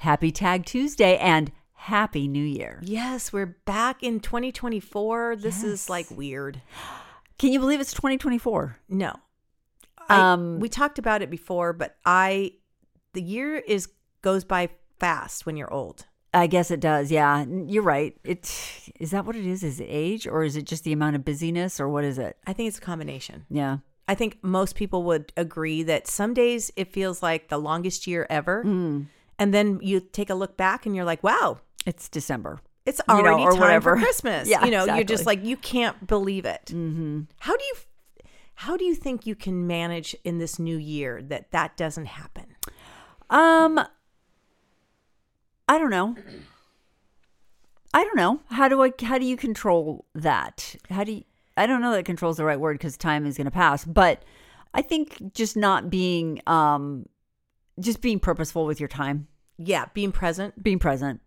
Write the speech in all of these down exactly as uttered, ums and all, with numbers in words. Happy Tag Tuesday and Happy New Year. Yes, we're back in twenty twenty-four. This yes. is like weird. Can you believe it's twenty twenty-four? No. I, um, we talked about it before, but I, the year is goes by fast when you're old. I guess it does. Yeah, you're right. It, is that what it is? Is it age or is it just the amount of busyness or what is it? I think it's a combination. Yeah. I think most people would agree that some days it feels like the longest year ever. Mm. And then you take a look back and you're like, wow. It's December. It's already you know, or time whatever. for Christmas. Yeah, you know, exactly. You're just like, you can't believe it. Mm-hmm. How do you how do you think you can manage in this new year that that doesn't happen? Um, I don't know. I don't know. How do I, how do you control that? How do you, I don't know that control's the right word because time is going to pass. But I think just not being... Um, Just being purposeful with your time. Yeah, being present. Being present.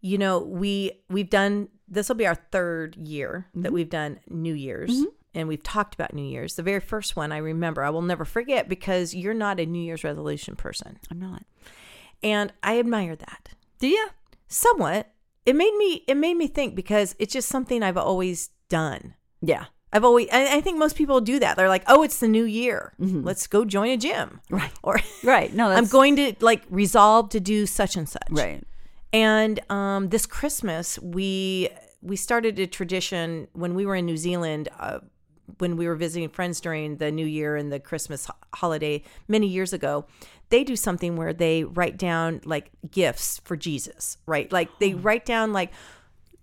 You know, we, we've done, this will be our third year mm-hmm. that we've done New Year's. Mm-hmm. And we've talked about New Year's. The very first one I remember, I will never forget because you're not a New Year's resolution person. I'm not. And I admire that. Do you? Somewhat. It made me, it made me think because it's just something I've always done. Yeah. I've always, I think most people do that. They're like, oh, it's the new year. Mm-hmm. Let's go join a gym. Right. Or, right. No, that's... I'm going to like resolve to do such and such. Right. And um, this Christmas, we we started a tradition when we were in New Zealand, uh, when we were visiting friends during the new year and the Christmas holiday many years ago. They do something where they write down like gifts for Jesus, right? Like they write down like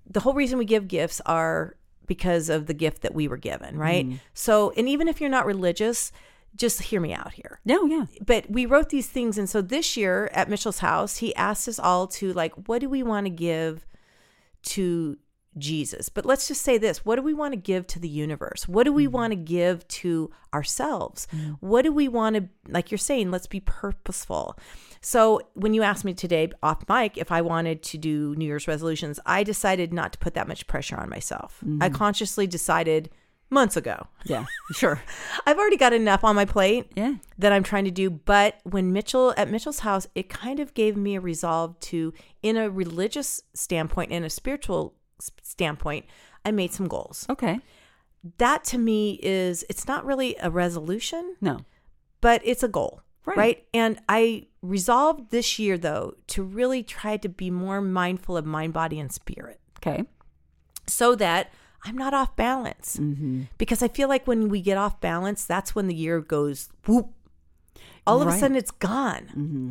the whole reason we give gifts are because of the gift that we were given, right? Mm. So, and even if you're not religious, just hear me out here. No, yeah. But we wrote these things. And so this year at Mitchell's house, he asked us all to like, what do we want to give to Jesus? But let's just say this. What do we want to give to the universe? What do we mm. want to give to ourselves? Mm. What do we want to, like you're saying, let's be purposeful. So when you asked me today off mic if I wanted to do New Year's resolutions, I decided not to put that much pressure on myself. Mm. I consciously decided months ago. Yeah, sure. I've already got enough on my plate yeah. that I'm trying to do. But when Mitchell, at Mitchell's house, it kind of gave me a resolve to, in a religious standpoint, in a spiritual standpoint, I made some goals. Okay. That to me is, it's not really a resolution. No. But it's a goal. Right. right? And I resolved this year, though, to really try to be more mindful of mind, body, and spirit. Okay. So that I'm not off balance. Mm-hmm. Because I feel like when we get off balance, that's when the year goes whoop. All of right. a sudden, it's gone. Mm-hmm.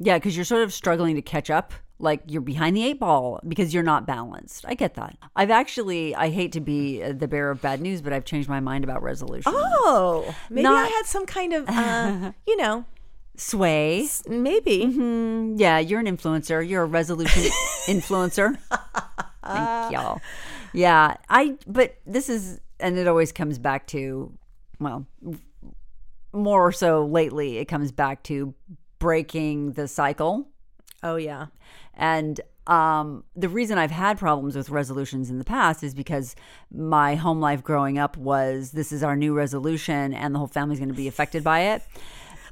Yeah, because you're sort of struggling to catch up. Like you're behind the eight ball because you're not balanced. I get that. I've actually, I hate to be the bearer of bad news, but I've changed my mind about resolutions. Oh, maybe not, I had some kind of, uh, you know. Sway. Maybe. Mm-hmm. Yeah, you're an influencer. You're a resolution influencer. Thank y'all. Yeah, I, but this is, and it always comes back to, well, more so lately, it comes back to breaking the cycle. Oh, yeah. And um, the reason I've had problems with resolutions in the past is because my home life growing up was this is our new resolution and the whole family's going to be affected by it.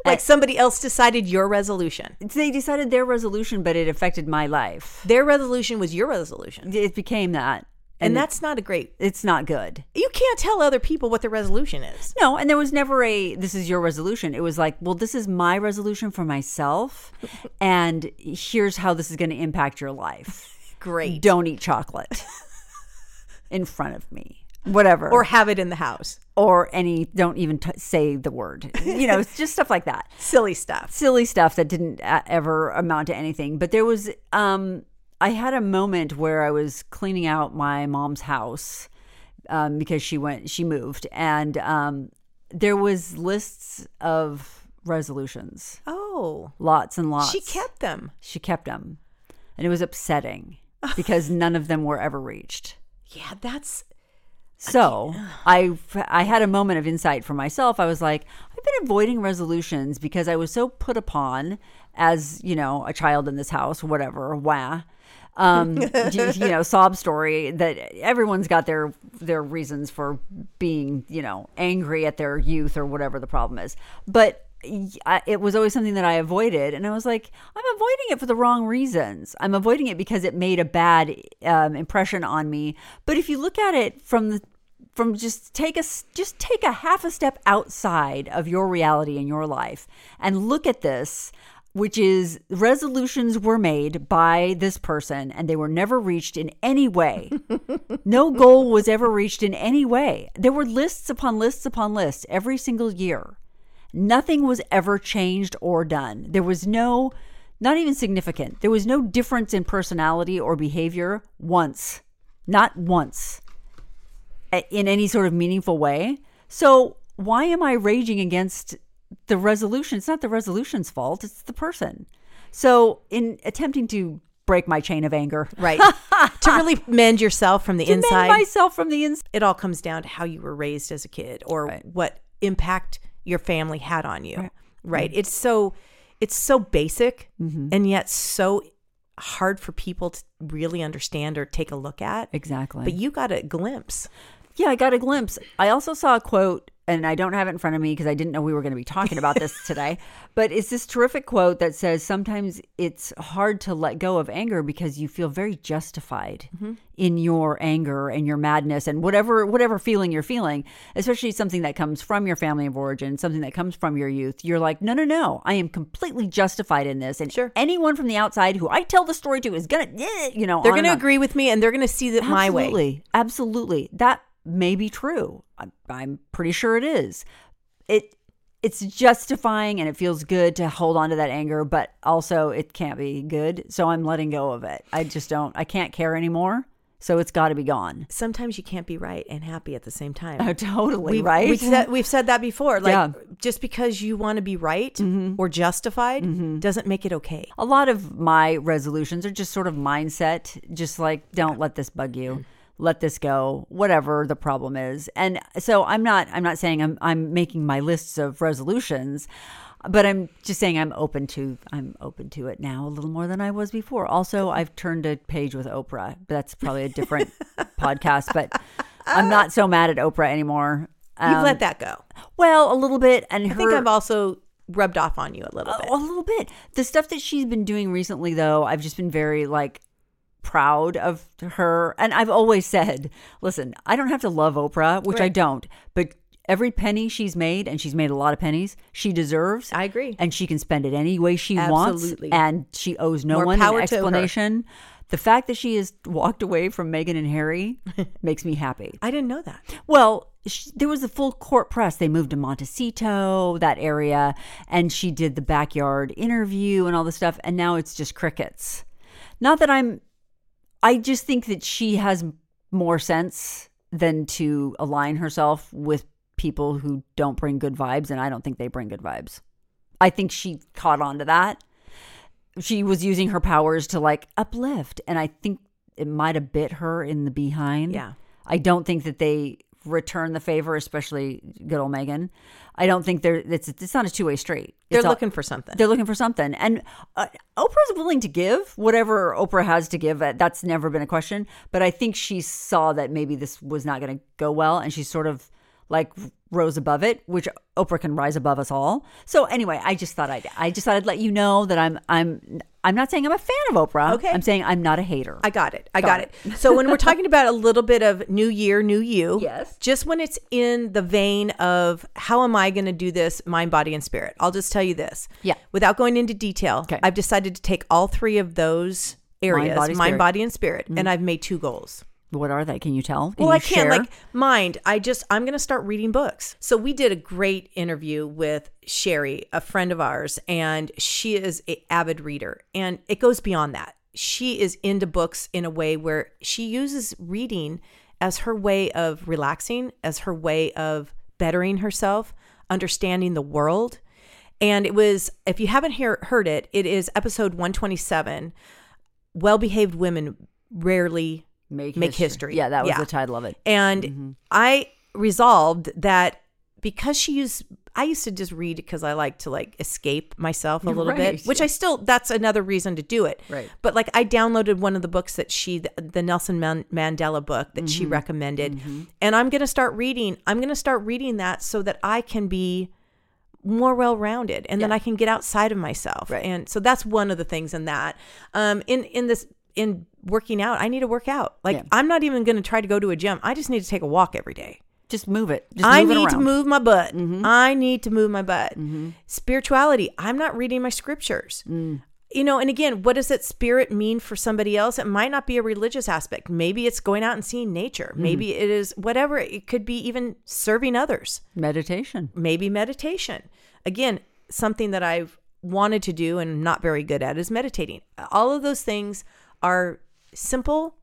Like somebody else decided your resolution. They decided their resolution, but it affected my life. Their resolution was your resolution. It became that. And, and that's not a great... It's not good. You can't tell other people what the resolution is. No, and there was never a, this is your resolution. It was like, well, this is my resolution for myself, and here's how this is going to impact your life. Great. Don't eat chocolate in front of me. Whatever. Or have it in the house. Or any, don't even t- say the word. You know, it's just stuff like that. Silly stuff. Silly stuff that didn't ever amount to anything. But there was... um I had a moment where I was cleaning out my mom's house um, because she went, she moved, and um, there was lists of resolutions. Oh. Lots and lots. She kept them. She kept them. And it was upsetting because none of them were ever reached. Yeah, that's... So I, I had a moment of insight for myself. I was like, I've been avoiding resolutions because I was so put upon as, you know, a child in this house, whatever, wah. Um, you, you know, sob story that everyone's got their their reasons for being, you know, angry at their youth or whatever the problem is. But it was always something that I avoided. And I was like, I'm avoiding it for the wrong reasons. I'm avoiding it because it made a bad um, impression on me. But if you look at it from the From just take a just take a half a step outside of your reality in your life and look at this, which is resolutions were made by this person and they were never reached in any way. No goal was ever reached in any way. There were lists upon lists upon lists every single year. Nothing was ever changed or done. There was no, not even significant. There was no difference in personality or behavior once, not once. In any sort of meaningful way. So why am I raging against the resolution? It's not the resolution's fault. It's the person. So in attempting to break my chain of anger. Right. To really mend yourself from the to inside. To mend myself from the inside. It all comes down to how you were raised as a kid or right. what impact your family had on you. Right. right? Mm-hmm. It's so it's so basic mm-hmm. and yet so hard for people to really understand or take a look at. Exactly. But you got a glimpse. Yeah, I got a glimpse. I also saw a quote, and I don't have it in front of me because I didn't know we were going to be talking about this today, but it's this terrific quote that says, sometimes it's hard to let go of anger because you feel very justified mm-hmm. in your anger and your madness and whatever whatever feeling you're feeling, especially something that comes from your family of origin, something that comes from your youth. You're like, no, no, no. I am completely justified in this. And sure. anyone from the outside who I tell the story to is going to, you know, they're going to agree with me and they're going to see that absolutely, my way. Absolutely. Absolutely. That may be true. I'm, I'm pretty sure it is. It it's justifying and it feels good to hold on to that anger, but also it can't be good. So I'm letting go of it. I just don't. I can't care anymore. So it's got to be gone. Sometimes you can't be right and happy at the same time. Oh, totally we've, right. We've said, we've said that before. Like yeah. just because you want to be right mm-hmm. or justified mm-hmm. doesn't make it okay. A lot of my resolutions are just sort of mindset. Just like don't yeah. let this bug you. Mm-hmm. Let this go, whatever the problem is. And so I'm not I'm not saying I'm I'm making my lists of resolutions, but I'm just saying I'm open to I'm open to it now a little more than I was before. Also, I've turned a page with Oprah. That's probably a different podcast, but I'm not so mad at Oprah anymore. Um, You've let that go. Well, a little bit. And I her, think I've also rubbed off on you a little bit. A, a little bit. The stuff that she's been doing recently, though, I've just been very like, proud of her. And I've always said, listen, I don't have to love Oprah, which right. I don't, but every penny she's made, and she's made a lot of pennies, she deserves. I agree. And she can spend it any way she Absolutely. wants. And she owes no More one an explanation. The fact that she has walked away from Meghan and Harry makes me happy. I didn't know that. Well, she, there was a full court press. They moved to Montecito, that area, and she did the backyard interview and all this stuff. And now it's just crickets. Not that I'm I just think that she has more sense than to align herself with people who don't bring good vibes. And I don't think they bring good vibes. I think she caught on to that. She was using her powers to like uplift. And I think it might have bit her in the behind. Yeah. I don't think that they return the favor, especially good old Megan. I don't think they're, it's, it's not a two way street. They're it's looking all, for something. They're looking for something. And uh, Oprah's willing to give whatever Oprah has to give. That's never been a question. But I think she saw that maybe this was not going to go well. And she sort of like rose above it, which Oprah can rise above us all. So anyway, I just thought I'd, I just thought I'd let you know that I'm, I'm, I'm not saying I'm a fan of Oprah. Okay. I'm saying I'm not a hater. I got it. I got, got it. it. So when we're talking about a little bit of new year, new you. Yes. Just when it's in the vein of how am I going to do this, mind, body, and spirit. I'll just tell you this. Yeah. Without going into detail, okay. I've decided to take all three of those areas, mind, body, mind, body and spirit. Mm-hmm. And I've made two goals. What are they? Can you tell? Can well, you I can't. Like, mind, I just, I'm going to start reading books. So we did a great interview with Sherry, a friend of ours, and she is an avid reader. And it goes beyond that. She is into books in a way where she uses reading as her way of relaxing, as her way of bettering herself, understanding the world. And it was, if you haven't hear, heard it, it is episode one twenty-seven, Well-Behaved Women Rarely Make, make history. history. Yeah, that was yeah. the title of it. And mm-hmm. I resolved that because she used, I used to just read because I like to like escape myself a little right. bit, which I still, that's another reason to do it. Right. But like I downloaded one of the books that she, the Nelson Man- Mandela book that mm-hmm. she recommended. Mm-hmm. And I'm going to start reading, I'm going to start reading that so that I can be more well-rounded and yeah. then I can get outside of myself. Right. And so that's one of the things in that. Um, in, in this, in working out, I need to work out. Like yeah. I'm not even going to try to go to a gym. I just need to take a walk every day. Just move it. Just I move need it to move my butt. Mm-hmm. I need to move my butt. Mm-hmm. Spirituality. I'm not reading my scriptures. Mm. You know, and again, what does that spirit mean for somebody else? It might not be a religious aspect. Maybe it's going out and seeing nature. Mm. Maybe it is whatever. It could be even serving others. Meditation. Maybe meditation. Again, something that I've wanted to do and not very good at is meditating. All of those things are simple.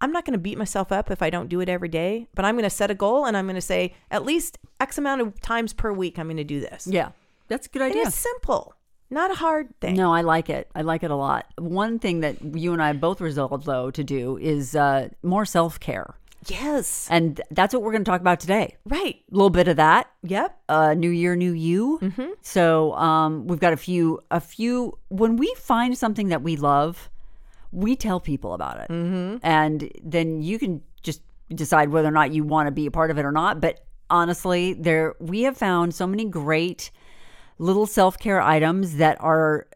I'm not going to beat myself up if I don't do it every day, but I'm going to set a goal and I'm going to say at least X amount of times per week I'm going to do this. Yeah, that's a good idea. It is simple, not a hard thing. No, I like it. I like it a lot. One thing that you and I both resolved, though, to do is uh, more self-care. Yes. And that's what we're going to talk about today. Right. A little bit of that. Yep. Uh, new year, new you. Mm-hmm. So um, we've got a few, a few, when we find something that we love, we tell people about it. Mm-hmm. And then you can just decide whether or not you want to be a part of it or not. But honestly, there we have found so many great little self-care items that are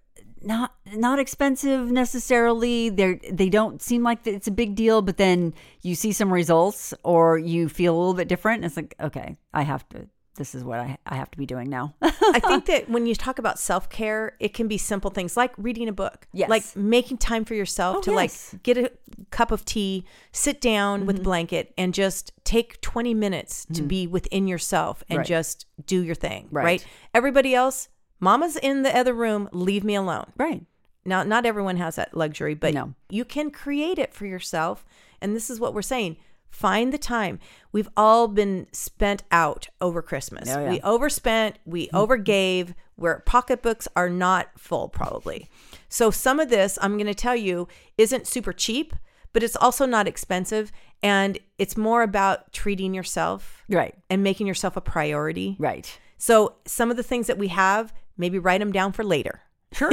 not not expensive necessarily. They they don't seem like it's a big deal, but then you see some results or you feel a little bit different. And it's like, okay, I have to. This is what I, I have to be doing now. I think that when you talk about self-care, it can be simple things like reading a book. Yes. Like making time for yourself oh, to yes. like get a cup of tea, sit down mm-hmm. with a blanket and just take twenty minutes mm-hmm. to be within yourself and right. just do your thing. Right. right. Everybody else, mama's in the other room, leave me alone. Right. Now, not everyone has that luxury, but no. you can create it for yourself. And this is what we're saying. Find the time. We've all been spent out over Christmas. Oh, yeah. We overspent. We overgave. Where pocketbooks are not full, probably. So some of this, I'm going to tell you, isn't super cheap, but it's also not expensive. And it's more about treating yourself. Right. And making yourself a priority. Right. So some of the things that we have, maybe write them down for later. Sure.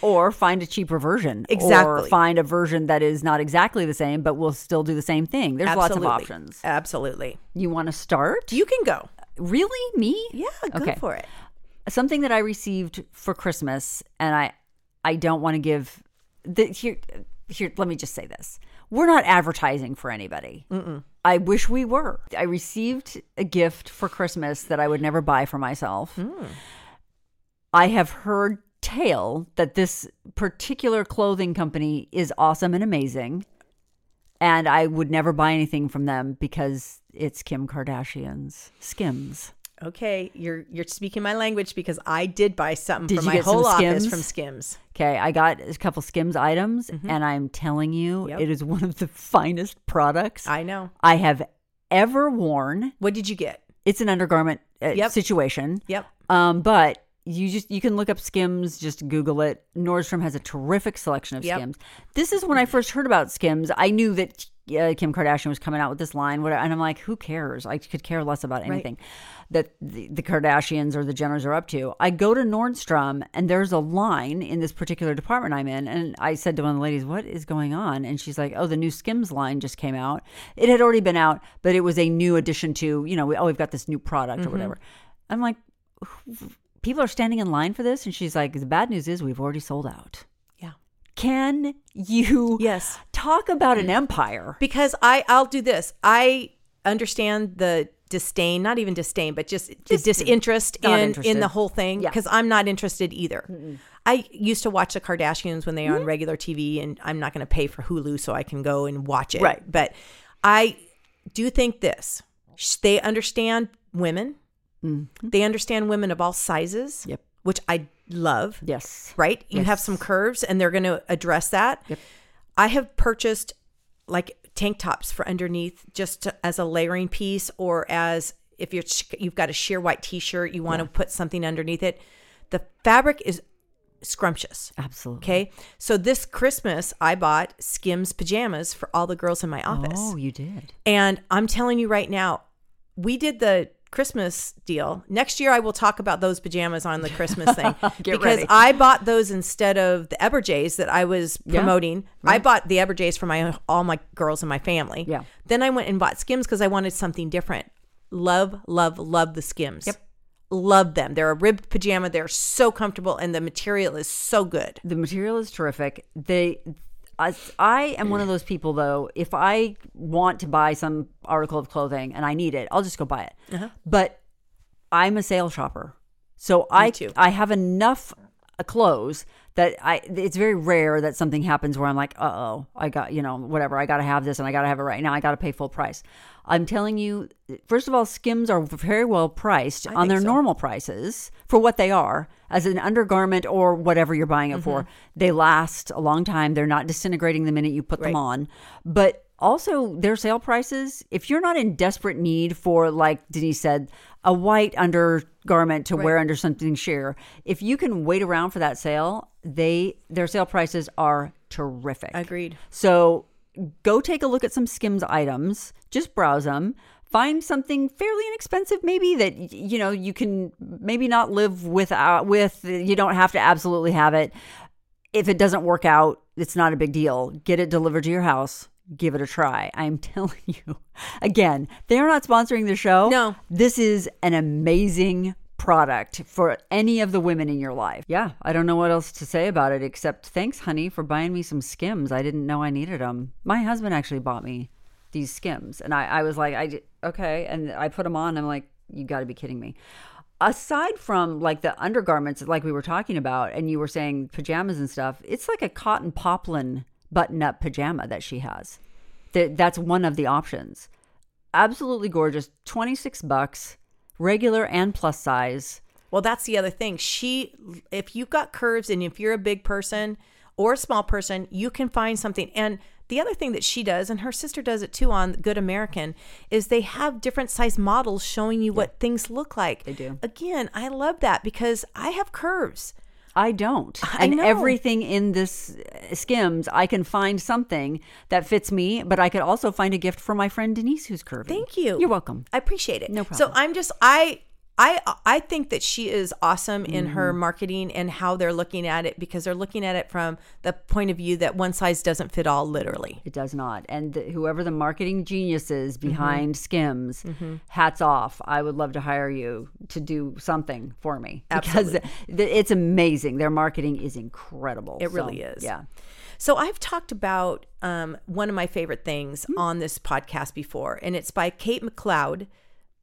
Or find a cheaper version. Exactly. Or find a version that is not exactly the same, but will still do the same thing. There's Absolutely. Lots of options. Absolutely. You want to start? You can go. Really? Me? Yeah, go okay. for it. Something that I received for Christmas, and I I don't want to give... The, here, here, let me just say this. We're not advertising for anybody. Mm-mm. I wish we were. I received a gift for Christmas that I would never buy for myself. Mm. I have heard... tale that this particular clothing company is awesome and amazing, and I would never buy anything from them because it's Kim Kardashian's Skims. Okay, you're you're speaking my language because I did buy something did from my whole office from Skims. Okay, I got a couple Skims items, mm-hmm. and I'm telling you, yep. it is one of the finest products I know I have ever worn. What did you get? It's an undergarment uh, yep. situation. Yep. Um, but. You just you can look up Skims, just Google it. Nordstrom has a terrific selection of yep. Skims. This is when I first heard about Skims. I knew that uh, Kim Kardashian was coming out with this line, whatever, and I'm like, who cares? I could care less about anything right. that the, the Kardashians or the Jenners are up to. I go to Nordstrom, and there's a line in this particular department I'm in, and I said to one of the ladies, what is going on? And she's like, oh, the new Skims line just came out. It had already been out, but it was a new addition to, you know, we, oh, we've got this new product mm-hmm. or whatever. I'm like, people are standing in line for this. And she's like, the bad news is we've already sold out. Yeah. Can you yes. talk about an empire? Because I, I'll do this. I understand the disdain, not even disdain, but just, just the disinterest in, in the whole thing. Because yeah. I'm not interested either. Mm-mm. I used to watch the Kardashians when they are mm-hmm. on regular T V. And I'm not going to pay for Hulu so I can go and watch it. Right. But I do think this. They understand women. Mm-hmm. They understand women of all sizes, yep. which I love. Yes. Right? You yes. have some curves and they're going to address that. Yep. I have purchased like tank tops for underneath just to, as a layering piece or as if you're, you've got a sheer white t-shirt, you want yeah. to put something underneath it. The fabric is scrumptious. Absolutely. Okay. So this Christmas, I bought Skims pajamas for all the girls in my office. Oh, you did. And I'm telling you right now, we did the Christmas deal. Next year, I will talk about those pajamas on the Christmas thing. Get because ready. I bought those instead of the Eberjays that I was promoting. Yeah, right. I bought the Eberjays for my all my girls in my family. Yeah. Then I went and bought Skims because I wanted something different. Love, love, love the Skims. Yep. Love them. They're a ribbed pajama. They're so comfortable, and the material is so good. The material is terrific. They, I, I am one of those people, though, if I want to buy some article of clothing and I need it, I'll just go buy it. Uh-huh. But I'm a sale shopper. So Me I too. I have enough clothes that I it's very rare that something happens where I'm like, uh-oh, I got, you know, whatever. I got to have this, and I got to have it right now. I got to pay full price. I'm telling you, first of all, Skims are very well priced I on their so. normal prices for what they are as an undergarment or whatever you're buying it mm-hmm. for. They last a long time. They're not disintegrating the minute you put right. them on. But also their sale prices, if you're not in desperate need for, like Denise said, a white undergarment to right. wear under something sheer, if you can wait around for that sale, they their sale prices are terrific. Agreed. So go take a look at some Skims items. Just browse them. Find something fairly inexpensive, maybe, that, you know, you can maybe not live without, with. You don't have to absolutely have it. If it doesn't work out, it's not a big deal. Get it delivered to your house. Give it a try. I'm telling you. Again, they're not sponsoring the show. No. This is an amazing product for any of the women in your life. Yeah, I don't know what else to say about it except thanks, honey, for buying me some Skims. I didn't know I needed them. My husband actually bought me these Skims, and I, I was like, I okay, and I put them on. And I'm like, you got to be kidding me. Aside from like the undergarments, like we were talking about, and you were saying pajamas and stuff, it's like a cotton poplin button-up pajama that she has. That that's one of the options. Absolutely gorgeous. twenty-six bucks. Regular and plus size. Well, that's the other thing. She, if you've got curves and if you're a big person or a small person, you can find something. And the other thing that she does, and her sister does it too on Good American, is they have different size models showing you yeah. what things look like. They do. Again, I love that because I have curves. I don't. I and know. Everything in this Skims, I can find something that fits me, but I could also find a gift for my friend Denise who's curvy. Thank you. You're welcome. I appreciate it. No problem. So I'm just, I I, I think that she is awesome in mm-hmm. her marketing and how they're looking at it, because they're looking at it from the point of view that one size doesn't fit all, literally. It does not. And the, whoever the marketing genius is behind mm-hmm. Skims, mm-hmm. hats off. I would love to hire you to do something for me. Absolutely. Because it's amazing. Their marketing is incredible. It so, really is. Yeah. So I've talked about um, one of my favorite things mm-hmm. on this podcast before, and it's by Kate McLeod.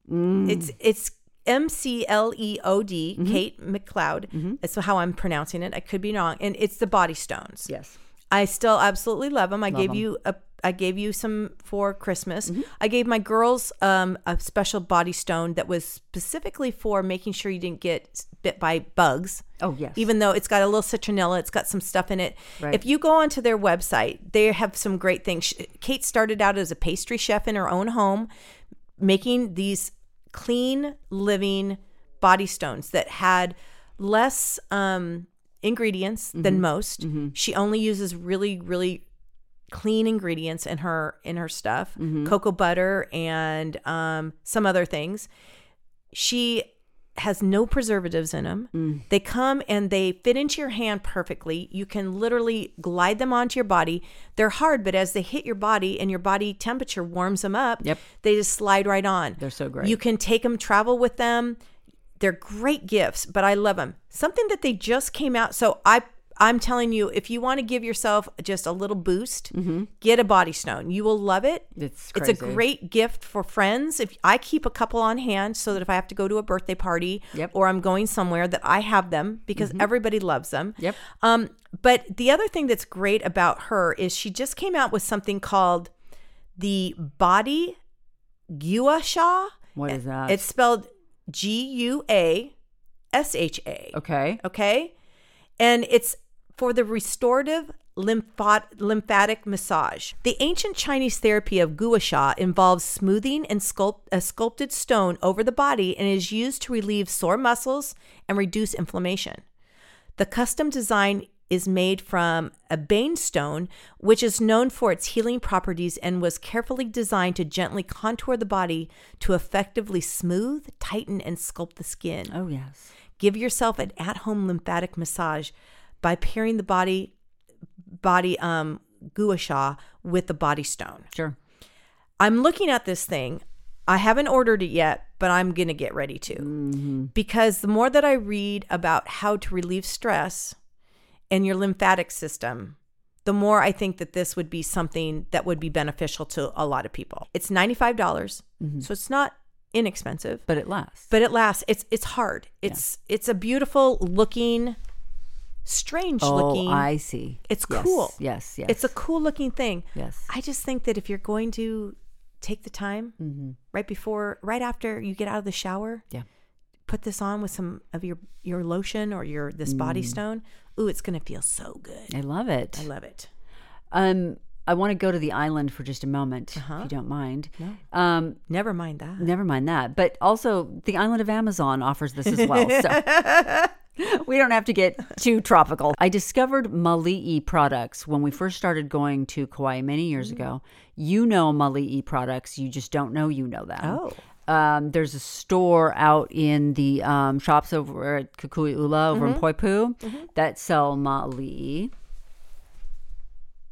Mm. It's It's... M C L E O D, mm-hmm. Kate McLeod. Mm-hmm. That's how I'm pronouncing it. I could be wrong. And it's the Body Stones. Yes. I still absolutely love them. I love gave them. you a, I gave you some for Christmas. Mm-hmm. I gave my girls um, a special body stone that was specifically for making sure you didn't get bit by bugs. Oh, yes. Even though it's got a little citronella, it's got some stuff in it. Right. If you go onto their website, they have some great things. Kate started out as a pastry chef in her own home, making these clean living body stones that had less um, ingredients mm-hmm. than most. Mm-hmm. She only uses really, really clean ingredients in her in her stuff, mm-hmm. cocoa butter and um, some other things. She has no preservatives in them. Mm. They come and they fit into your hand perfectly. You can literally glide them onto your body. They're hard, but as they hit your body and your body temperature warms them up, yep. they just slide right on. They're so great. You can take them, travel with them. They're great gifts, but I love them. Something that they just came out. So I, I'm telling you, if you want to give yourself just a little boost, mm-hmm. get a body stone. You will love it. It's crazy. It's a great gift for friends. If I keep a couple on hand so that if I have to go to a birthday party yep. or I'm going somewhere that I have them, because mm-hmm. everybody loves them. Yep. Um, but the other thing that's great about her is she just came out with something called the Body Gua Sha. What is that? It's spelled G U A S H A. Okay. Okay. And it's for the restorative lymphatic massage. The ancient Chinese therapy of gua sha involves smoothing and sculpt, a sculpted stone over the body and is used to relieve sore muscles and reduce inflammation. The custom design is made from a bane stone, which is known for its healing properties and was carefully designed to gently contour the body to effectively smooth, tighten, and sculpt the skin. Oh, yes. Give yourself an at-home lymphatic massage by pairing the body body um gua sha with the body stone. Sure. I'm looking at this thing. I haven't ordered it yet, but I'm going to get ready to. Mm-hmm. Because the more that I read about how to relieve stress and your lymphatic system, the more I think that this would be something that would be beneficial to a lot of people. It's ninety-five dollars, mm-hmm. so it's not inexpensive. But it lasts. But it lasts. It's it's hard. It's yeah. It's a beautiful looking, strange oh, looking. Oh, I see. It's yes, cool. Yes, yes. It's a cool looking thing. Yes. I just think that if you're going to take the time mm-hmm. right before, right after you get out of the shower. Yeah. Put this on with some of your, your lotion or your this body mm. stone. Ooh, it's going to feel so good. I love it. I love it. Um, I want to go to the island for just a moment, uh-huh. if you don't mind. No. Um, never mind that. Never mind that. But also, the island of Amazon offers this as well. So we don't have to get too tropical. I discovered Mali'i products when we first started going to Kauai many years mm. ago. You know Mali'i products. You just don't know you know them. Oh. Um, there's a store out in the um, shops over at Kukui'ula over mm-hmm. in Poipu mm-hmm. that sell Mali'i.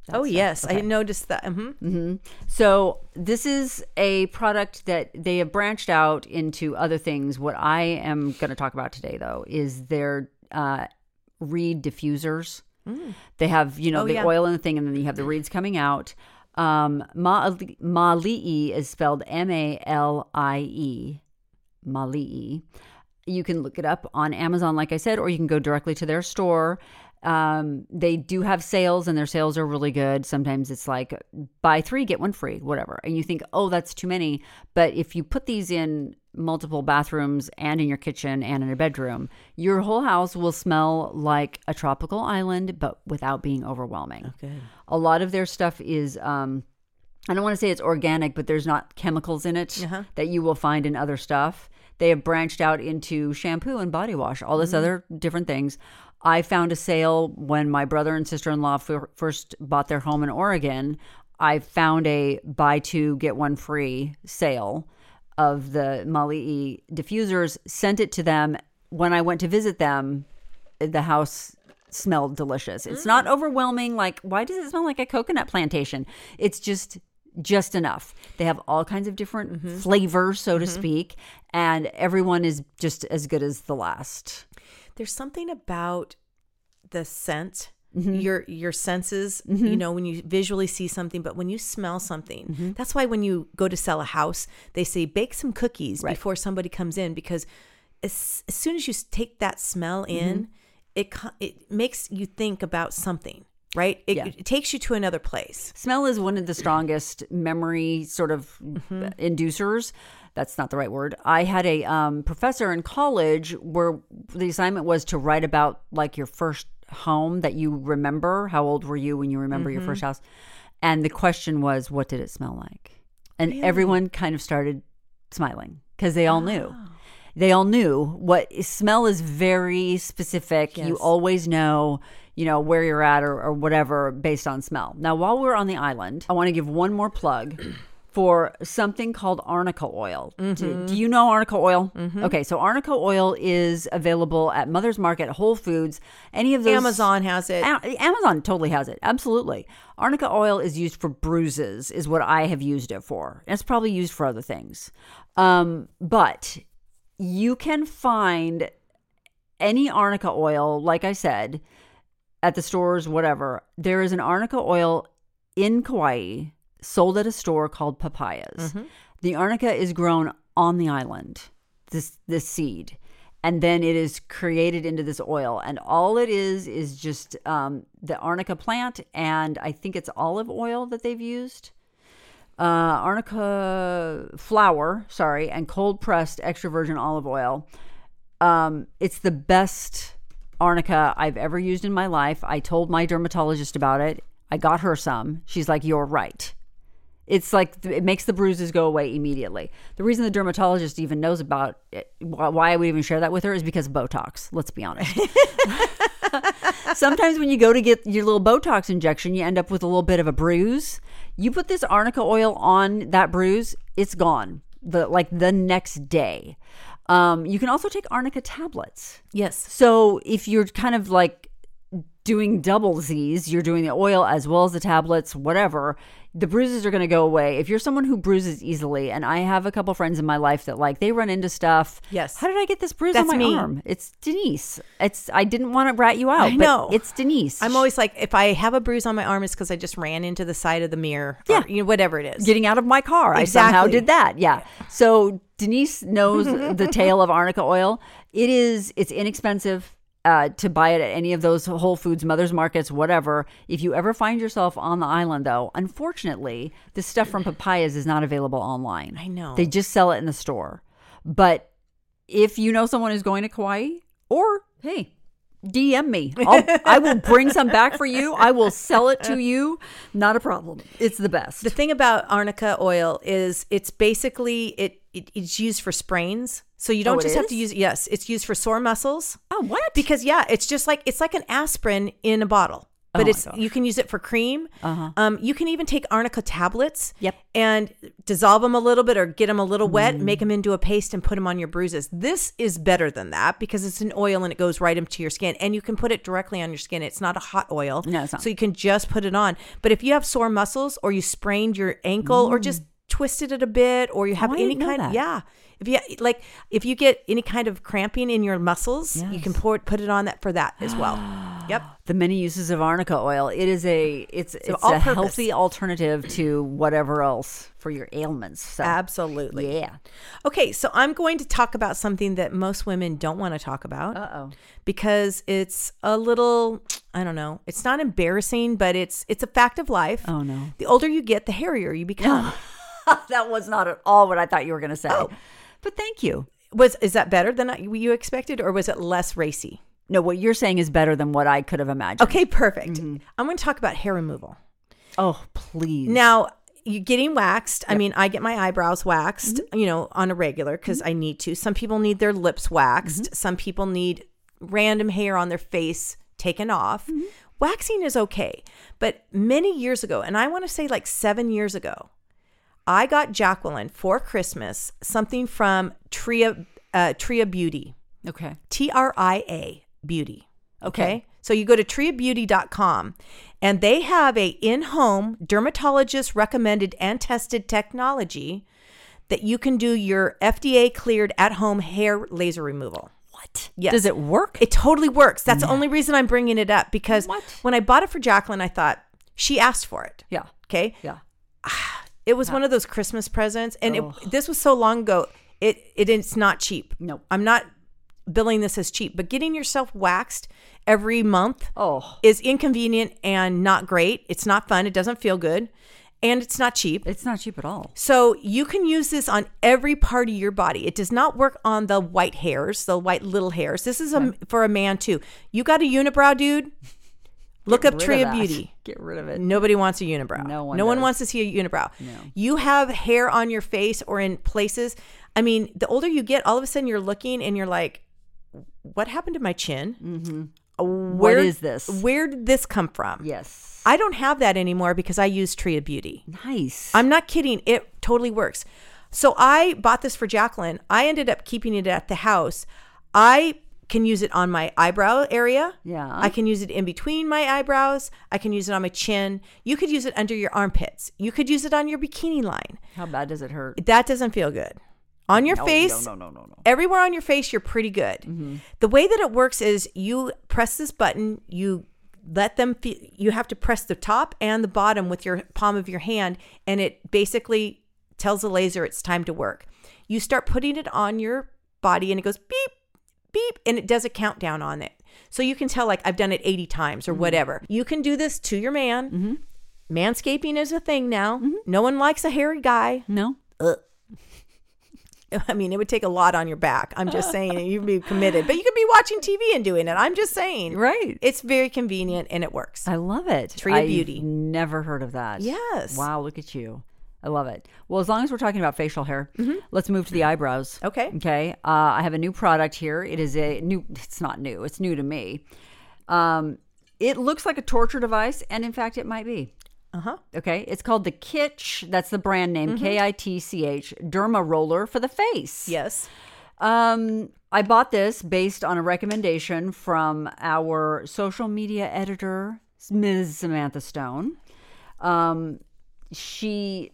That's oh, yes. Okay. I noticed that. Mm-hmm. Mm-hmm. So this is a product that they have branched out into other things. What I am going to talk about today, though, is their uh, reed diffusers. Mm. They have, you know, oh, the yeah. oil in the thing, and then you have the reeds coming out. Um, Mali'i Ma is spelled M A L I E, Mali'i. You can look it up on Amazon, like I said, or you can go directly to their store. Um, they do have sales, and their sales are really good. Sometimes it's like buy three, get one free, whatever. And you think, oh, that's too many. But if you put these in multiple bathrooms and in your kitchen and in a bedroom, your whole house will smell like a tropical island, but without being overwhelming. Okay. A lot of their stuff is, um, I don't want to say it's organic, but there's not chemicals in it uh-huh. that you will find in other stuff. They have branched out into shampoo and body wash, all this mm-hmm. other different things. I found a sale when my brother and sister-in-law f- first bought their home in Oregon. I found a buy two, get one free sale of the Mali'i diffusers, sent it to them. When I went to visit them, the house smelled delicious. It's mm. not overwhelming. Like, why does it smell like a coconut plantation? It's just... just enough. They have all kinds of different mm-hmm. flavors, so to mm-hmm. speak, and everyone is just as good as the last. There's something about the scent, mm-hmm. your your senses, mm-hmm. you know, when you visually see something, but when you smell something, mm-hmm. that's why when you go to sell a house, they say bake some cookies right. before somebody comes in, because as, as soon as you take that smell in, mm-hmm. it it makes you think about something. Right? It, yeah. it takes you to another place. Smell is one of the strongest memory sort of mm-hmm. inducers. That's not the right word. I had a um, professor in college where the assignment was to write about like your first home that you remember. How old were you when you remember mm-hmm. your first house? And the question was, what did it smell like? And really? Everyone kind of started smiling because they all wow. knew. They all knew what smell is very specific. Yes. You always know, you know, where you're at or, or whatever based on smell. Now, while we're on the island, I want to give one more plug for something called arnica oil. Mm-hmm. Do, do you know arnica oil? Mm-hmm. Okay, so arnica oil is available at Mother's Market, Whole Foods, any of those. Amazon has it. A- Amazon totally has it. Absolutely. Arnica oil is used for bruises, is what I have used it for. It's probably used for other things. Um, but... you can find any arnica oil, like I said, at the stores, whatever. There is an arnica oil in Kauai sold at a store called Papayas. Mm-hmm. The arnica is grown on the island, this this seed, and then it is created into this oil. And all it is is just um, the arnica plant, and I think it's olive oil that they've used. Uh, arnica flour, sorry, and cold pressed extra virgin olive oil. Um, it's the best arnica I've ever used in my life. I told my dermatologist about it. I got her some. She's like, you're right. It's like, it makes the bruises go away immediately. The reason the dermatologist even knows about it, why I would even share that with her, is because of Botox. Let's be honest. Sometimes when you go to get your little Botox injection, you end up with a little bit of a bruise. You put this arnica oil on that bruise, it's gone. The, like the next day. Um, you can also take arnica tablets. Yes. So if you're kind of like doing double Z's, you're doing the oil as well as the tablets, whatever, the bruises are going to go away. If you're someone who bruises easily, and I have a couple friends in my life that like, they run into stuff. Yes. How did I get this bruise That's on my me. arm? It's Denise. It's I didn't want to rat you out, I know. But it's Denise. I'm always like, if I have a bruise on my arm, it's because I just ran into the side of the mirror. Yeah. Or, you know, whatever it is. Getting out of my car. Exactly. I somehow did that. Yeah. So Denise knows the tale of arnica oil. It is, it's inexpensive. Uh, to buy it at any of those Whole Foods, Mother's Markets, whatever. If you ever find yourself on the island, though, unfortunately, the stuff from papayas is not available online. I know. They just sell it in the store. But if you know someone who's going to Kauai, or, hey, D M me. I'll, I will bring some back for you. I will sell it to you. Not a problem. It's the best. The thing about arnica oil is it's basically, it, it it's used for sprains. So you don't oh, just is? have to use, yes, it's used for sore muscles. Oh, what? Because, yeah, it's just like, it's like an aspirin in a bottle. But oh it's you can use it for cream. Uh-huh. Um, you can even take arnica tablets yep. and dissolve them a little bit or get them a little wet, mm. make them into a paste and put them on your bruises. This is better than that because it's an oil and it goes right into your skin. And you can put it directly on your skin. It's not a hot oil. No, it's not. So you can just put it on. But if you have sore muscles or you sprained your ankle mm. or just twisted it a bit or you have oh, any kind of, yeah. If you like, if you get any kind of cramping in your muscles, yes. you can pour it, put it on that for that as well. Yep. The many uses of arnica oil. It is a it's it's, it's a purpose. healthy alternative to whatever else for your ailments. So. Absolutely. Yeah. Okay, so I'm going to talk about something that most women don't want to talk about. Uh oh. Because it's a little, I don't know. It's not embarrassing, but it's it's a fact of life. Oh no. The older you get, the hairier you become. That was not at all what I thought you were going to say. Oh. But thank you. Was is that better than you expected, or was it less racy? No, what you're saying is better than what I could have imagined. Okay, perfect. Mm-hmm. I'm going to talk about hair removal. Oh, please. Now, you're getting waxed. Yep. I mean, I get my eyebrows waxed, mm-hmm. you know, on a regular because mm-hmm. I need to. Some people need their lips waxed. Mm-hmm. Some people need random hair on their face taken off. Mm-hmm. Waxing is okay. But many years ago, and I want to say like seven years ago, I got Jacqueline for Christmas something from Tria uh, Tria Beauty. Okay. T R I A Beauty. Okay? Okay. So you go to tria beauty dot com and they have a in-home dermatologist recommended and tested technology that you can do your F D A cleared at-home hair laser removal. What? Yes. Does it work? It totally works. That's no. the only reason I'm bringing it up because what? when I bought it for Jacqueline, I thought she asked for it. Yeah. Okay? Yeah. It was yeah. one of those Christmas presents. And oh. it, this was so long ago. It, it It's not cheap. No. I'm not billing this as cheap. But getting yourself waxed every month oh. is inconvenient and not great. It's not fun. It doesn't feel good. And it's not cheap. It's not cheap at all. So you can use this on every part of your body. It does not work on the white hairs, the white little hairs. This is a, yeah. for a man, too. You got a unibrow, dude? Look up Tria Beauty. Get rid of it. Nobody wants a unibrow. No one No does. one wants to see a unibrow. No. You have hair on your face or in places. I mean, the older you get, all of a sudden you're looking and you're like, what happened to my chin? Mm-hmm. Where, what is this? Where did this come from? Yes. I don't have that anymore because I use Tria Beauty. Nice. I'm not kidding. It totally works. So I bought this for Jacqueline. I ended up keeping it at the house. I... can use it on my eyebrow area. Yeah. I can use it in between my eyebrows. I can use it on my chin. You could use it under your armpits. You could use it on your bikini line. How bad does it hurt? That doesn't feel good. On your no, face. No, no, no, no, no. Everywhere on your face, you're pretty good. Mm-hmm. The way that it works is you press this button. You let them feel, you have to press the top and the bottom with your palm of your hand. And it basically tells the laser it's time to work. You start putting it on your body and it goes beep. Beep, and it does a countdown on it. So you can tell, like, I've done it eighty times or mm-hmm. whatever. You can do this to your man. Mm-hmm. Manscaping is a thing now. Mm-hmm. No one likes a hairy guy. No. Ugh. I mean, it would take a lot on your back. I'm just saying you'd be committed, but you could be watching T V and doing it. I'm just saying. Right. It's very convenient and it works. I love it. Tria Beauty. Never heard of that. Yes. Wow. Look at you. I love it. Well, as long as we're talking about facial hair, mm-hmm. let's move to the eyebrows. Okay. Okay. Uh, I have a new product here. It is a new, it's not new. It's new to me. Um, it looks like a torture device. And in fact, it might be. Uh-huh. Okay. It's called the Kitsch. That's the brand name. Mm-hmm. K I T C H. Derma Roller for the face. Yes. Um, I bought this based on a recommendation from our social media editor, Miz Samantha Stone. Um, she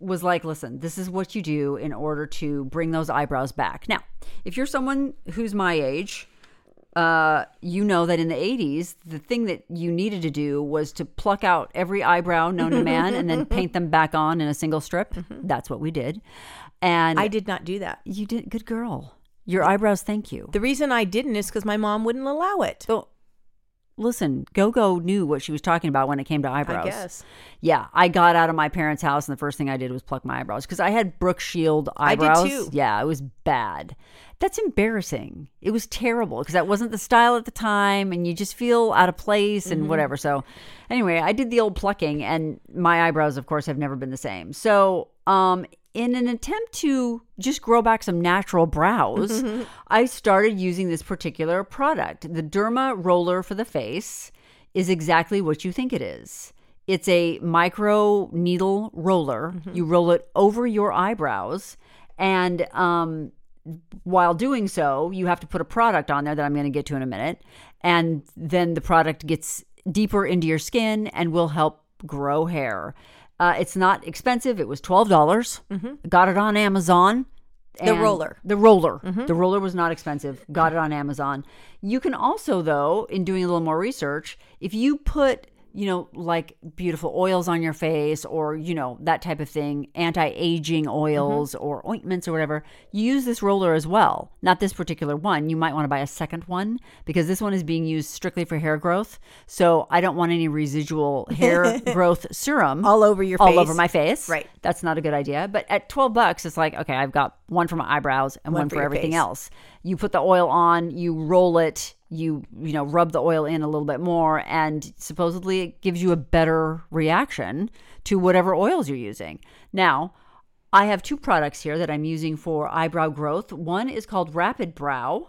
was like, listen, this is what you do in order to bring those eyebrows back. Now, if you're someone who's my age, uh, you know that in the eighties, the thing that you needed to do was to pluck out every eyebrow known to man and then paint them back on in a single strip. Mm-hmm. That's what we did. And I did not do that. You did. Good girl. Your eyebrows, thank you. The reason I didn't is because my mom wouldn't allow it. So, listen, Go-Go knew what she was talking about when it came to eyebrows. I guess. Yeah. I got out of my parents' house and the first thing I did was pluck my eyebrows because I had Brooke Shield eyebrows. I did too. Yeah, it was bad. That's embarrassing. It was terrible because that wasn't the style at the time and you just feel out of place and mm-hmm. whatever. So anyway, I did the old plucking and my eyebrows, of course, have never been the same. So um, in an attempt to just grow back some natural brows, mm-hmm. I started using this particular product. The Derma Roller for the face is exactly what you think it is. It's a micro needle roller. Mm-hmm. You roll it over your eyebrows and um, while doing so, you have to put a product on there that I'm going to get to in a minute. And then the product gets deeper into your skin and will help grow hair. Uh, it's not expensive. It was twelve dollars. Mm-hmm. Got it on Amazon. The roller. The roller. Mm-hmm. The roller was not expensive. Got it on Amazon. You can also, though, in doing a little more research, if you put, you know, like beautiful oils on your face or, you know, that type of thing, anti-aging oils mm-hmm. or ointments or whatever, you use this roller as well. Not this particular one. You might want to buy a second one because this one is being used strictly for hair growth. So I don't want any residual hair growth serum. All over your all face. All over my face. Right. That's not a good idea. But at twelve bucks, it's like, okay, I've got one for my eyebrows and one, one for, for everything face. Else. You put the oil on, you roll it. You, you know, rub the oil in a little bit more and supposedly it gives you a better reaction to whatever oils you're using. Now, I have two products here that I'm using for eyebrow growth. One is called Rapid Brow.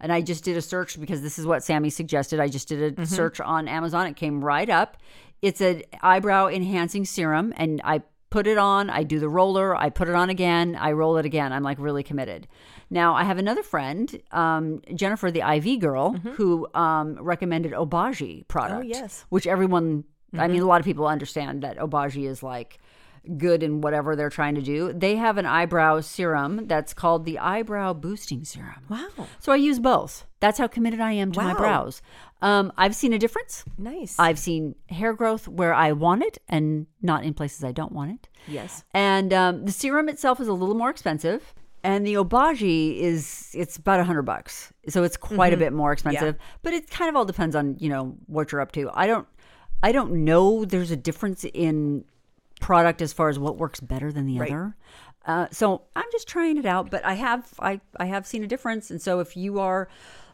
And I just did a search because this is what Sammy suggested. I just did a mm-hmm. search on Amazon. It came right up. It's an eyebrow enhancing serum. And I put it on. I do the roller. I put it on again. I roll it again. I'm like really committed. Now, I have another friend, um, Jennifer, the I V girl, mm-hmm. who um, recommended Obagi product. Oh, yes. Which everyone, mm-hmm. I mean, a lot of people understand that Obagi is like good in whatever they're trying to do. They have an eyebrow serum that's called the Eyebrow Boosting Serum. Wow. So I use both. That's how committed I am to wow. my brows. Um, I've seen a difference. Nice. I've seen hair growth where I want it and not in places I don't want it. Yes. And um, the serum itself is a little more expensive. And the Obagi is, it's about a hundred bucks. So it's quite mm-hmm. a bit more expensive. Yeah. But it kind of all depends on, you know, what you're up to. I don't, I don't know there's a difference in product as far as what works better than the right. other. Uh, so I'm just trying it out. But I have, I, I have seen a difference. And so if you are,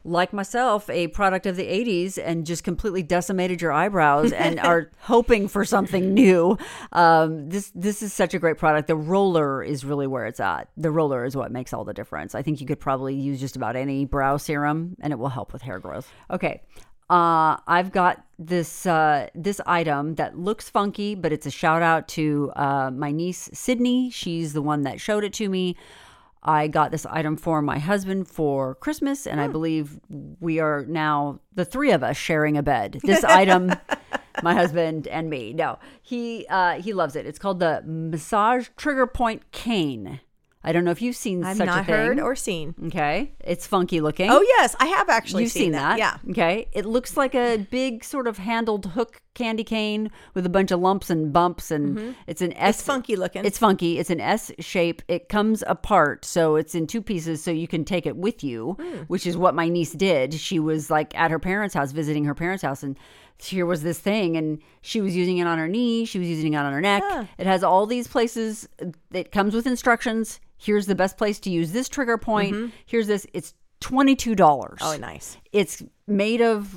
like myself, a product of the eighties and just completely decimated your eyebrows and are hoping for something new. Um, this this is such a great product. The roller is really where it's at. The roller is what makes all the difference. I think you could probably use just about any brow serum and it will help with hair growth. Okay. Uh, I've got this uh, this item that looks funky, but it's a shout out to uh, my niece, Sydney. She's the one that showed it to me. I got this item for my husband for Christmas, and hmm. I believe we are now, the three of us, sharing a bed. This item, my husband and me. No, he uh, he loves it. It's called the Massage Trigger Point Cane. I don't know if you've seen I've such a thing. I've not heard or seen. Okay. It's funky looking. Oh, yes. I have actually you've seen, seen that. that. Yeah. Okay. It looks like a big sort of handled hook candy cane with a bunch of lumps and bumps, and mm-hmm. it's an S. It's funky looking. It's funky. It's an S shape. It comes apart, so it's in two pieces, so you can take it with you, mm. which is what my niece did. She was like at her parents' house, visiting her parents' house, and here was this thing, and she was using it on her knee. She was using it on her neck. Yeah. It has all these places. It comes with instructions. Here's the best place to use this trigger point. Mm-hmm. Here's this. It's twenty-two dollars. Oh, nice. It's made of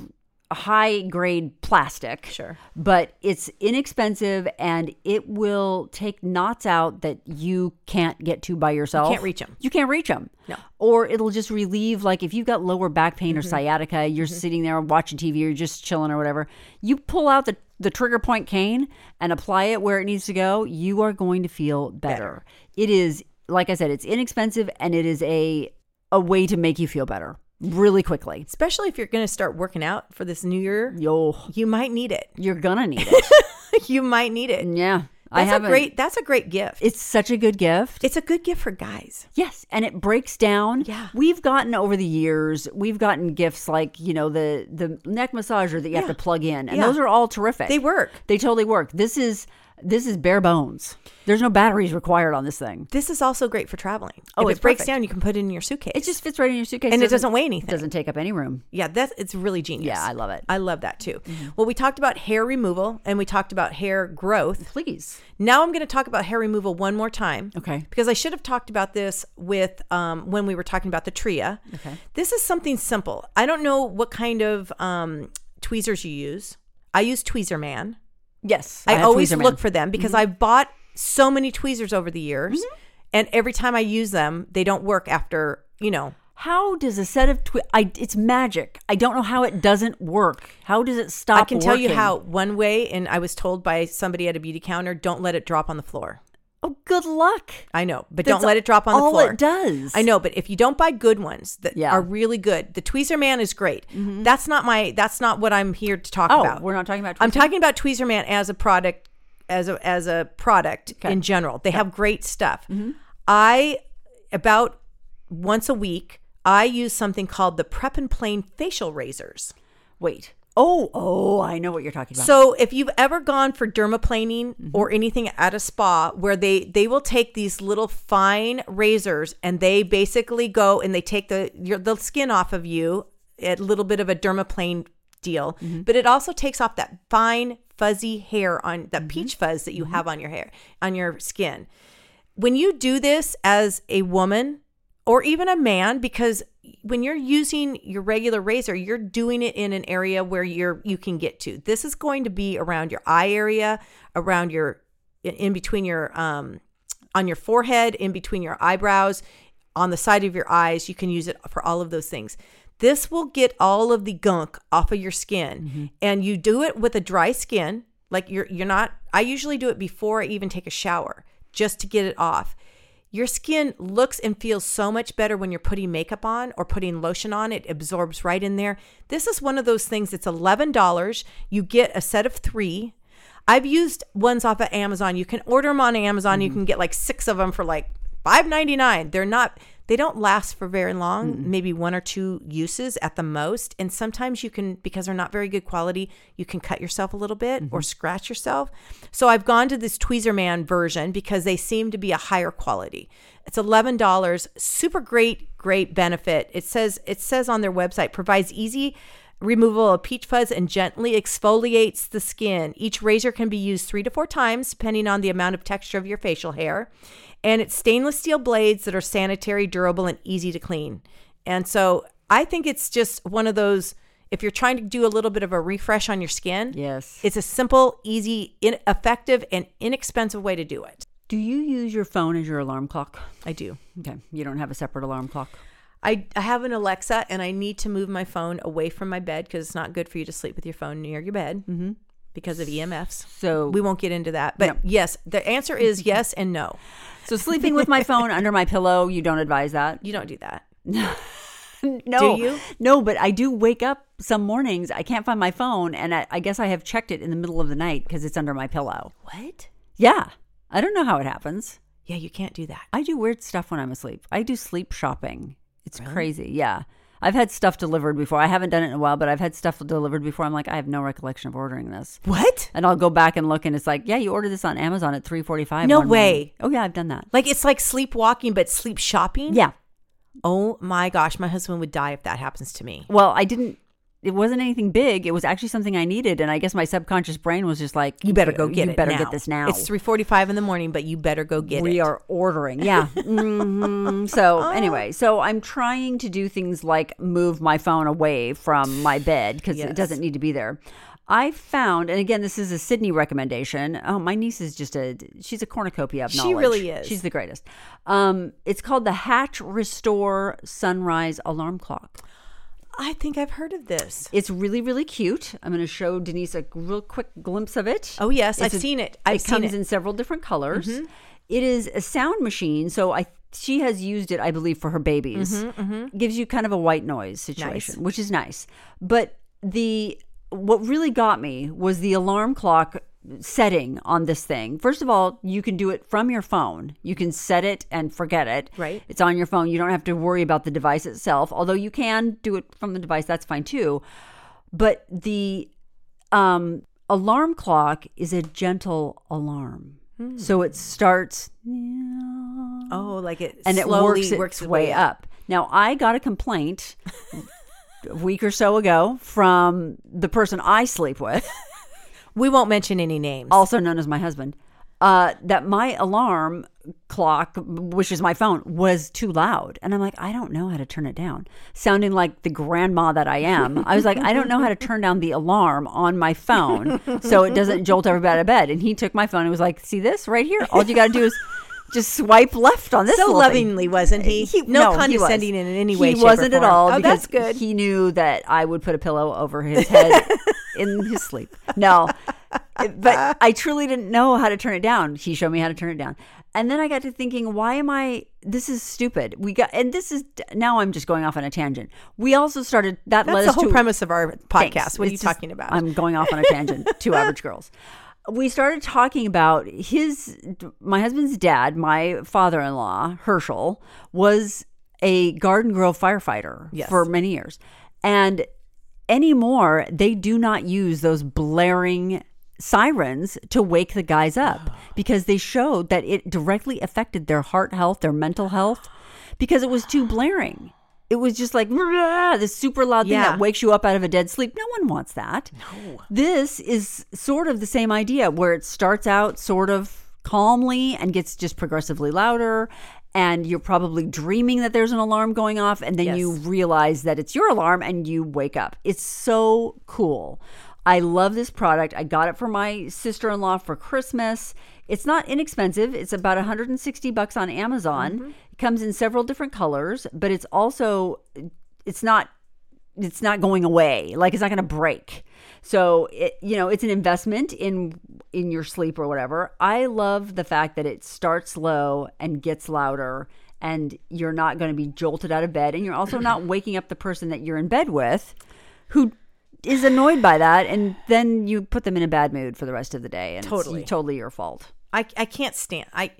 high grade plastic. Sure. But it's inexpensive, and it will take knots out that you can't get to by yourself. You can't reach them. You can't reach them. No. Or it'll just relieve, like if you've got lower back pain mm-hmm. or sciatica, you're mm-hmm. sitting there watching T V or just chilling or whatever. You pull out the, the trigger point cane and apply it where it needs to go. You are going to feel better. better. It is, like I said, it's inexpensive, and it is a a way to make you feel better really quickly. Especially if you're going to start working out for this new year. Yo. You might need it. You're going to need it. You might need it. Yeah. That's I have a great that's a great gift. It's such a good gift. It's a good gift for guys. Yes, and it breaks down. Yeah. We've gotten over the years, we've gotten gifts like, you know, the the neck massager that you yeah. have to plug in. And yeah. those are all terrific. They work. They totally work. This is This is bare bones. There's no batteries required on this thing. This is also great for traveling. Oh, if it breaks perfect. down, you can put it in your suitcase. It just fits right in your suitcase. And it doesn't weigh anything. It doesn't take up any room. Yeah, that's, it's really genius. Yeah, I love it. I love that too. Mm-hmm. Well, we talked about hair removal, and we talked about hair growth. Please. Now I'm going to talk about hair removal one more time. Okay. Because I should have talked about this with um, when we were talking about the Tria. Okay. This is something simple. I don't know what kind of um, tweezers you use. I use Tweezerman. Yes. I, I always look for them because mm-hmm. I've bought so many tweezers over the years mm-hmm. and every time I use them, they don't work after, you know. How does a set of tweezers, it's magic. I don't know how it doesn't work. How does it stop I can working? Tell you how. One way, and I was told by somebody at a beauty counter, don't let it drop on the floor. Oh, good luck. I know, but That's don't let it drop on the floor. All it does. I know, but if you don't buy good ones that yeah. are really good, the Tweezerman is great. Mm-hmm. That's not my. That's not what I'm here to talk oh, about. We're not talking about Tweezerman? I'm talking about Tweezerman as a product, as a as a product okay. in general. They okay. have great stuff. Mm-hmm. I about once a week I use something called the Prep and Plane facial razors. Wait. Oh, oh, I know what you're talking about. So if you've ever gone for dermaplaning mm-hmm. or anything at a spa where they, they will take these little fine razors and they basically go and they take the your, the skin off of you, a little bit of a dermaplane deal, mm-hmm. but it also takes off that fine fuzzy hair on that mm-hmm. peach fuzz that you mm-hmm. have on your hair, on your skin. When you do this as a woman or even a man, because when you're using your regular razor, you're doing it in an area where you're you can get to. This is going to be around your eye area, around your in between your um on your forehead, in between your eyebrows, on the side of your eyes. You can use it for all of those things. This will get all of the gunk off of your skin, mm-hmm. and you do it with a dry skin. Like you're you're not. I usually do it before I even take a shower, just to get it off. Your skin looks and feels so much better when you're putting makeup on or putting lotion on. It absorbs right in there. This is one of those things. It's eleven dollars. You get a set of three. I've used ones off of Amazon. You can order them on Amazon. Mm-hmm. You can get like six of them for like five ninety-nine. They're not, they don't last for very long, mm-hmm. maybe one or two uses at the most. And sometimes you can, because they're not very good quality, you can cut yourself a little bit mm-hmm. or scratch yourself. So I've gone to this Tweezerman version because they seem to be a higher quality. It's eleven dollars, super great, great benefit. It says, it says on their website, provides easy removal of peach fuzz and gently exfoliates the skin. Each razor can be used three to four times depending on the amount of texture of your facial hair. And it's stainless steel blades that are sanitary, durable, and easy to clean. And so I think it's just one of those, if you're trying to do a little bit of a refresh on your skin, yes, it's a simple, easy, in- effective, and inexpensive way to do it. Do you use your phone as your alarm clock? I do. Okay. You don't have a separate alarm clock? I, I have an Alexa, and I need to move my phone away from my bed because it's not good for you to sleep with your phone near your bed. Mm-hmm. Because of E M Fs. So we won't get into that. But no. Yes, the answer is yes and no. So sleeping with my phone under my pillow, you don't advise that? You don't do that. No. Do you? No, but I do wake up some mornings. I can't find my phone. And I, I guess I have checked it in the middle of the night because it's under my pillow. What? Yeah. I don't know how it happens. Yeah, you can't do that. I do weird stuff when I'm asleep. I do sleep shopping. It's really crazy. Yeah. I've had stuff delivered before. I haven't done it in a while, but I've had stuff delivered before. I'm like, I have no recollection of ordering this. What? And I'll go back and look, and it's like, yeah, you ordered this on Amazon at three forty-five. No way. Morning. Oh, yeah, I've done that. Like, it's like sleepwalking, but sleep shopping? Yeah. Oh, my gosh. My husband would die if that happens to me. Well, I didn't. It wasn't anything big. It was actually something I needed. And I guess my subconscious brain was just like, you better go get you it. You better now. Get this now. It's three forty-five in the morning, but you better go get we it. We are ordering. Yeah. mm-hmm. So oh. anyway, so I'm trying to do things like move my phone away from my bed because yes. it doesn't need to be there. I found, and again, this is a Sydney recommendation. Oh, my niece is just a, she's a cornucopia of knowledge. She really is. She's the greatest. Um, it's called the Hatch Restore Sunrise Alarm Clock. I think I've heard of this. It's really, really cute. I'm going to show Denise a real quick glimpse of it. Oh, yes. It's I've a, seen it. I've it seen comes it. in several different colors. Mm-hmm. It is a sound machine. So I she has used it, I believe, for her babies. Mm-hmm, mm-hmm. Gives you kind of a white noise situation, nice. Which is nice. But the what really got me was the alarm clock setting on this thing. First of all, you can do it from your phone. You can set it and forget it. Right. It's on your phone. You don't have to worry about the device itself, although you can do it from the device. That's fine too. But the um, alarm clock is a gentle alarm. Hmm. So it starts. Oh, like it and slowly it works, works its way up. Now, I got a complaint a week or so ago from the person I sleep with. We won't mention any names. Also known as my husband. Uh, that my alarm clock, which is my phone, was too loud. And I'm like, I don't know how to turn it down. Sounding like the grandma that I am. I was like, I don't know how to turn down the alarm on my phone so it doesn't jolt everybody out of bed. And he took my phone and was like, see this right here? All you got to do is just swipe left on this. So lovingly, thing. Wasn't he? he no, no condescending he in any way, he shape, wasn't or form. At all. Oh, that's good. He knew that I would put a pillow over his head in his sleep. No. But I truly didn't know how to turn it down. He showed me how to turn it down. And then I got to thinking, why am I, this is stupid. We got, and this is, now I'm just going off on a tangent. We also started, that That's led us to. That's the whole premise of our podcast. Thanks. What it's are you just, talking about? I'm going off on a tangent to Average Girls. We started talking about his, my husband's dad, my father-in-law, Herschel, was a Garden Grove firefighter yes. for many years. And anymore, they do not use those blaring sirens to wake the guys up because they showed that it directly affected their heart health, their mental health, because it was too blaring. It was just like this super loud yeah. thing that wakes you up out of a dead sleep. No one wants that. No. This is sort of the same idea where it starts out sort of calmly and gets just progressively louder. And you're probably dreaming that there's an alarm going off. And then yes. you realize that it's your alarm and you wake up. It's so cool. I love this product. I got it for my sister-in-law for Christmas. It's not inexpensive. It's about one hundred sixty bucks on Amazon. Mm-hmm. It comes in several different colors, but it's also it's not it's not going away. Like it's not going to break. So it, you know, it's an investment in in your sleep or whatever. I love the fact that it starts low and gets louder. And you're not going to be jolted out of bed. And you're also not waking up the person that you're in bed with who is annoyed by that, and then you put them in a bad mood for the rest of the day, and totally. It's totally your fault. I, I can't stand I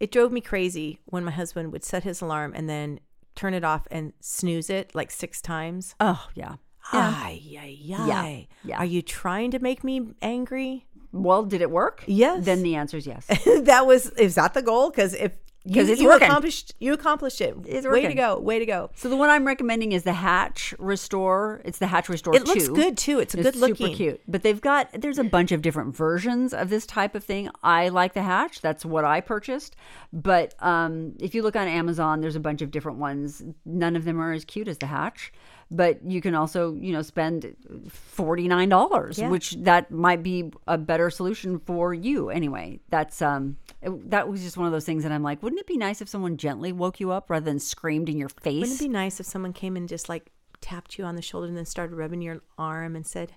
it drove me crazy when my husband would set his alarm and then turn it off and snooze it like six times. Oh yeah. Ay, yeah. Ay, yeah. yeah. Are you trying to make me angry? Well, did it work? Yes. Then the answer is yes. that was is that the goal? Because if Because you, you accomplished, you accomplished it. It's way to go, way to go. So the one I'm recommending is the Hatch Restore. It's the Hatch Restore. It looks two. Good too. It's a it's good looking, super cute. But they've got there's a bunch of different versions of this type of thing. I like the Hatch. That's what I purchased. But um, if you look on Amazon, there's a bunch of different ones. None of them are as cute as the Hatch. But you can also, you know, spend forty-nine dollars, yeah. which that might be a better solution for you. Anyway, that's um, it, that was just one of those things that I'm like, wouldn't it be nice if someone gently woke you up rather than screamed in your face? Wouldn't it be nice if someone came and just like tapped you on the shoulder and then started rubbing your arm and said,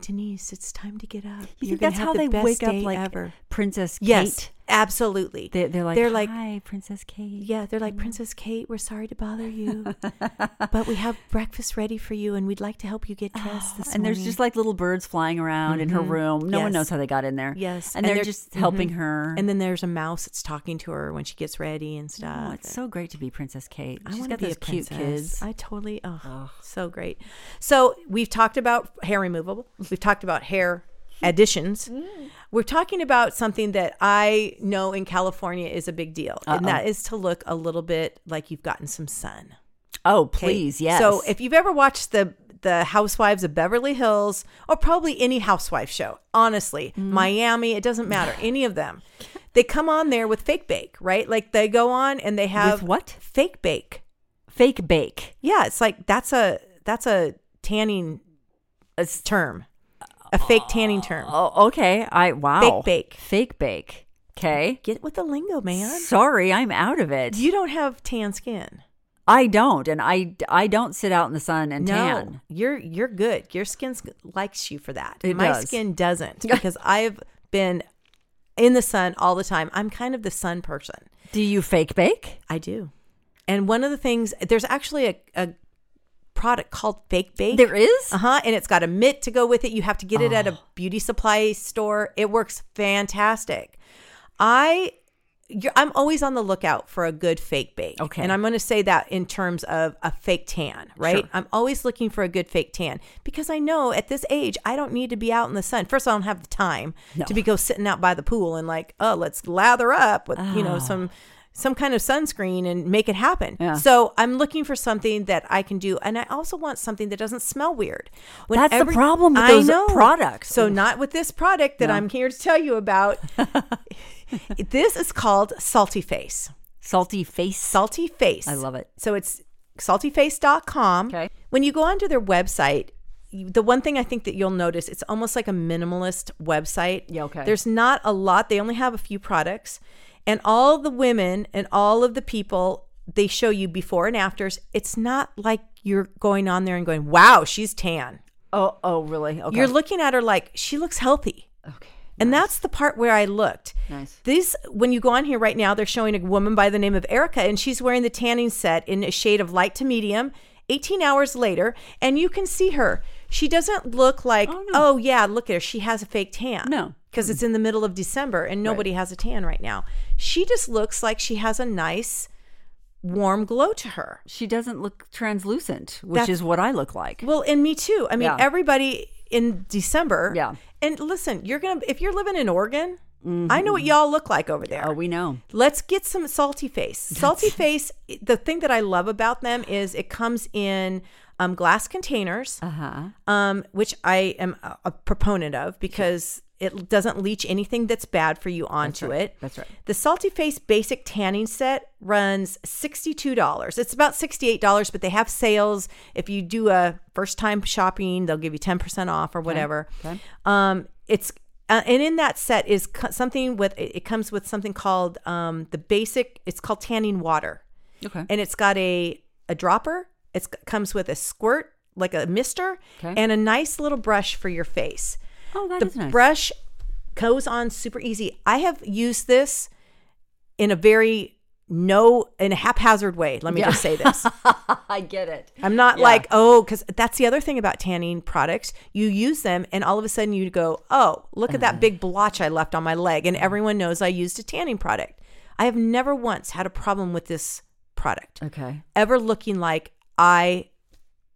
Denise, it's time to get up. You You're think that's how the they wake up like ever. Princess Kate. Yes, absolutely. They, they're like, they're like, hi, Princess Kate. Yeah, they're like, Princess Kate, we're sorry to bother you, but we have breakfast ready for you, and we'd like to help you get dressed oh, this and morning. And there's just like little birds flying around mm-hmm. in her room. No yes. one knows how they got in there. Yes. And, and they're, they're just mm-hmm. helping her. And then there's a mouse that's talking to her when she gets ready and stuff. Oh, it's so great to be Princess Kate. I She's got those cute kids. I totally, oh, oh, so great. So we've talked about hair removal. We've talked about hair additions. Mm. We're talking about something that I know in California is a big deal. Uh-oh. And that is to look a little bit like you've gotten some sun. Oh, please. Okay? Yes. So if you've ever watched the, the Housewives of Beverly Hills, or probably any housewife show, honestly, mm. Miami, it doesn't matter. Any of them. They come on there with fake bake, right? Like they go on and they have with what? Fake bake. Fake bake. Yeah. It's like, that's a, that's a tanning term. A fake tanning term. Oh, okay. I wow. Fake bake. Fake bake. Okay. Get with the lingo, man. Sorry, I'm out of it. You don't have tan skin. I don't, and I, I don't sit out in the sun and no, tan. You're you're good. Your skin likes you for that. It My does. skin doesn't because I've been in the sun all the time. I'm kind of the sun person. Do you fake bake? I do. And one of the things, there's actually a. a product called Fake Bake. There is? Uh-huh. And it's got a mitt to go with it. You have to get it oh. at a beauty supply store. It works fantastic. I, you're, I'm always on the lookout for a good fake bake. Okay. And I'm going to say that in terms of a fake tan, right? Sure. I'm always looking for a good fake tan because I know at this age, I don't need to be out in the sun. First, I don't have the time no. to be go sitting out by the pool and like, oh, let's lather up with, oh. you know, some... some kind of sunscreen and make it happen. Yeah. So I'm looking for something that I can do. And I also want something that doesn't smell weird. When That's every, the problem with I those know. products. So not with this product that no. I'm here to tell you about. This is called Salty Face. Salty Face? Salty Face. I love it. So it's salty face dot com. Okay. When you go onto their website, the one thing I think that you'll notice, it's almost like a minimalist website. Yeah, okay. There's not a lot. They only have a few products. And all the women and all of the people, they show you before and afters. It's not like you're going on there and going, wow, she's tan. Oh, oh, really? Okay. You're looking at her like, she looks healthy. Okay. And nice. That's the part where I looked. Nice. These, when you go on here right now, they're showing a woman by the name of Erica, and she's wearing the tanning set in a shade of light to medium, eighteen hours later, and you can see her. She doesn't look like, oh, no. oh yeah, look at her. She has a fake tan. No. Because it's in the middle of December and nobody right. has a tan right now. She just looks like she has a nice, warm glow to her. She doesn't look translucent, which That's, is what I look like. Well, and me too. I mean, yeah. everybody in December. Yeah. And listen, you're gonna if you're living in Oregon, mm-hmm. I know what y'all look like over there. Oh, we know. Let's get some Salty Face. Salty Face, the thing that I love about them is it comes in... Um, glass containers, uh-huh. um, which I am a, a proponent of because yeah. it doesn't leach anything that's bad for you onto that's right. it. That's right. The Salty Face Basic Tanning Set runs sixty-two dollars. It's about sixty-eight dollars, but they have sales. If you do a first time shopping, they'll give you ten percent off or whatever. Okay. Okay. Um, it's uh, and in that set is co- something with it comes with something called um, the basic. It's called tanning water. Okay. And it's got a a dropper. It comes with a squirt, like a mister, okay. and a nice little brush for your face. Oh, that the is nice. The brush goes on super easy. I have used this in a very no, in a haphazard way. Let me yeah. just say this. I get it. I'm not yeah. like, oh, because that's the other thing about tanning products. You use them and all of a sudden you go, oh, look uh. at that big blotch I left on my leg. And everyone knows I used a tanning product. I have never once had a problem with this product. Okay. Ever looking like, I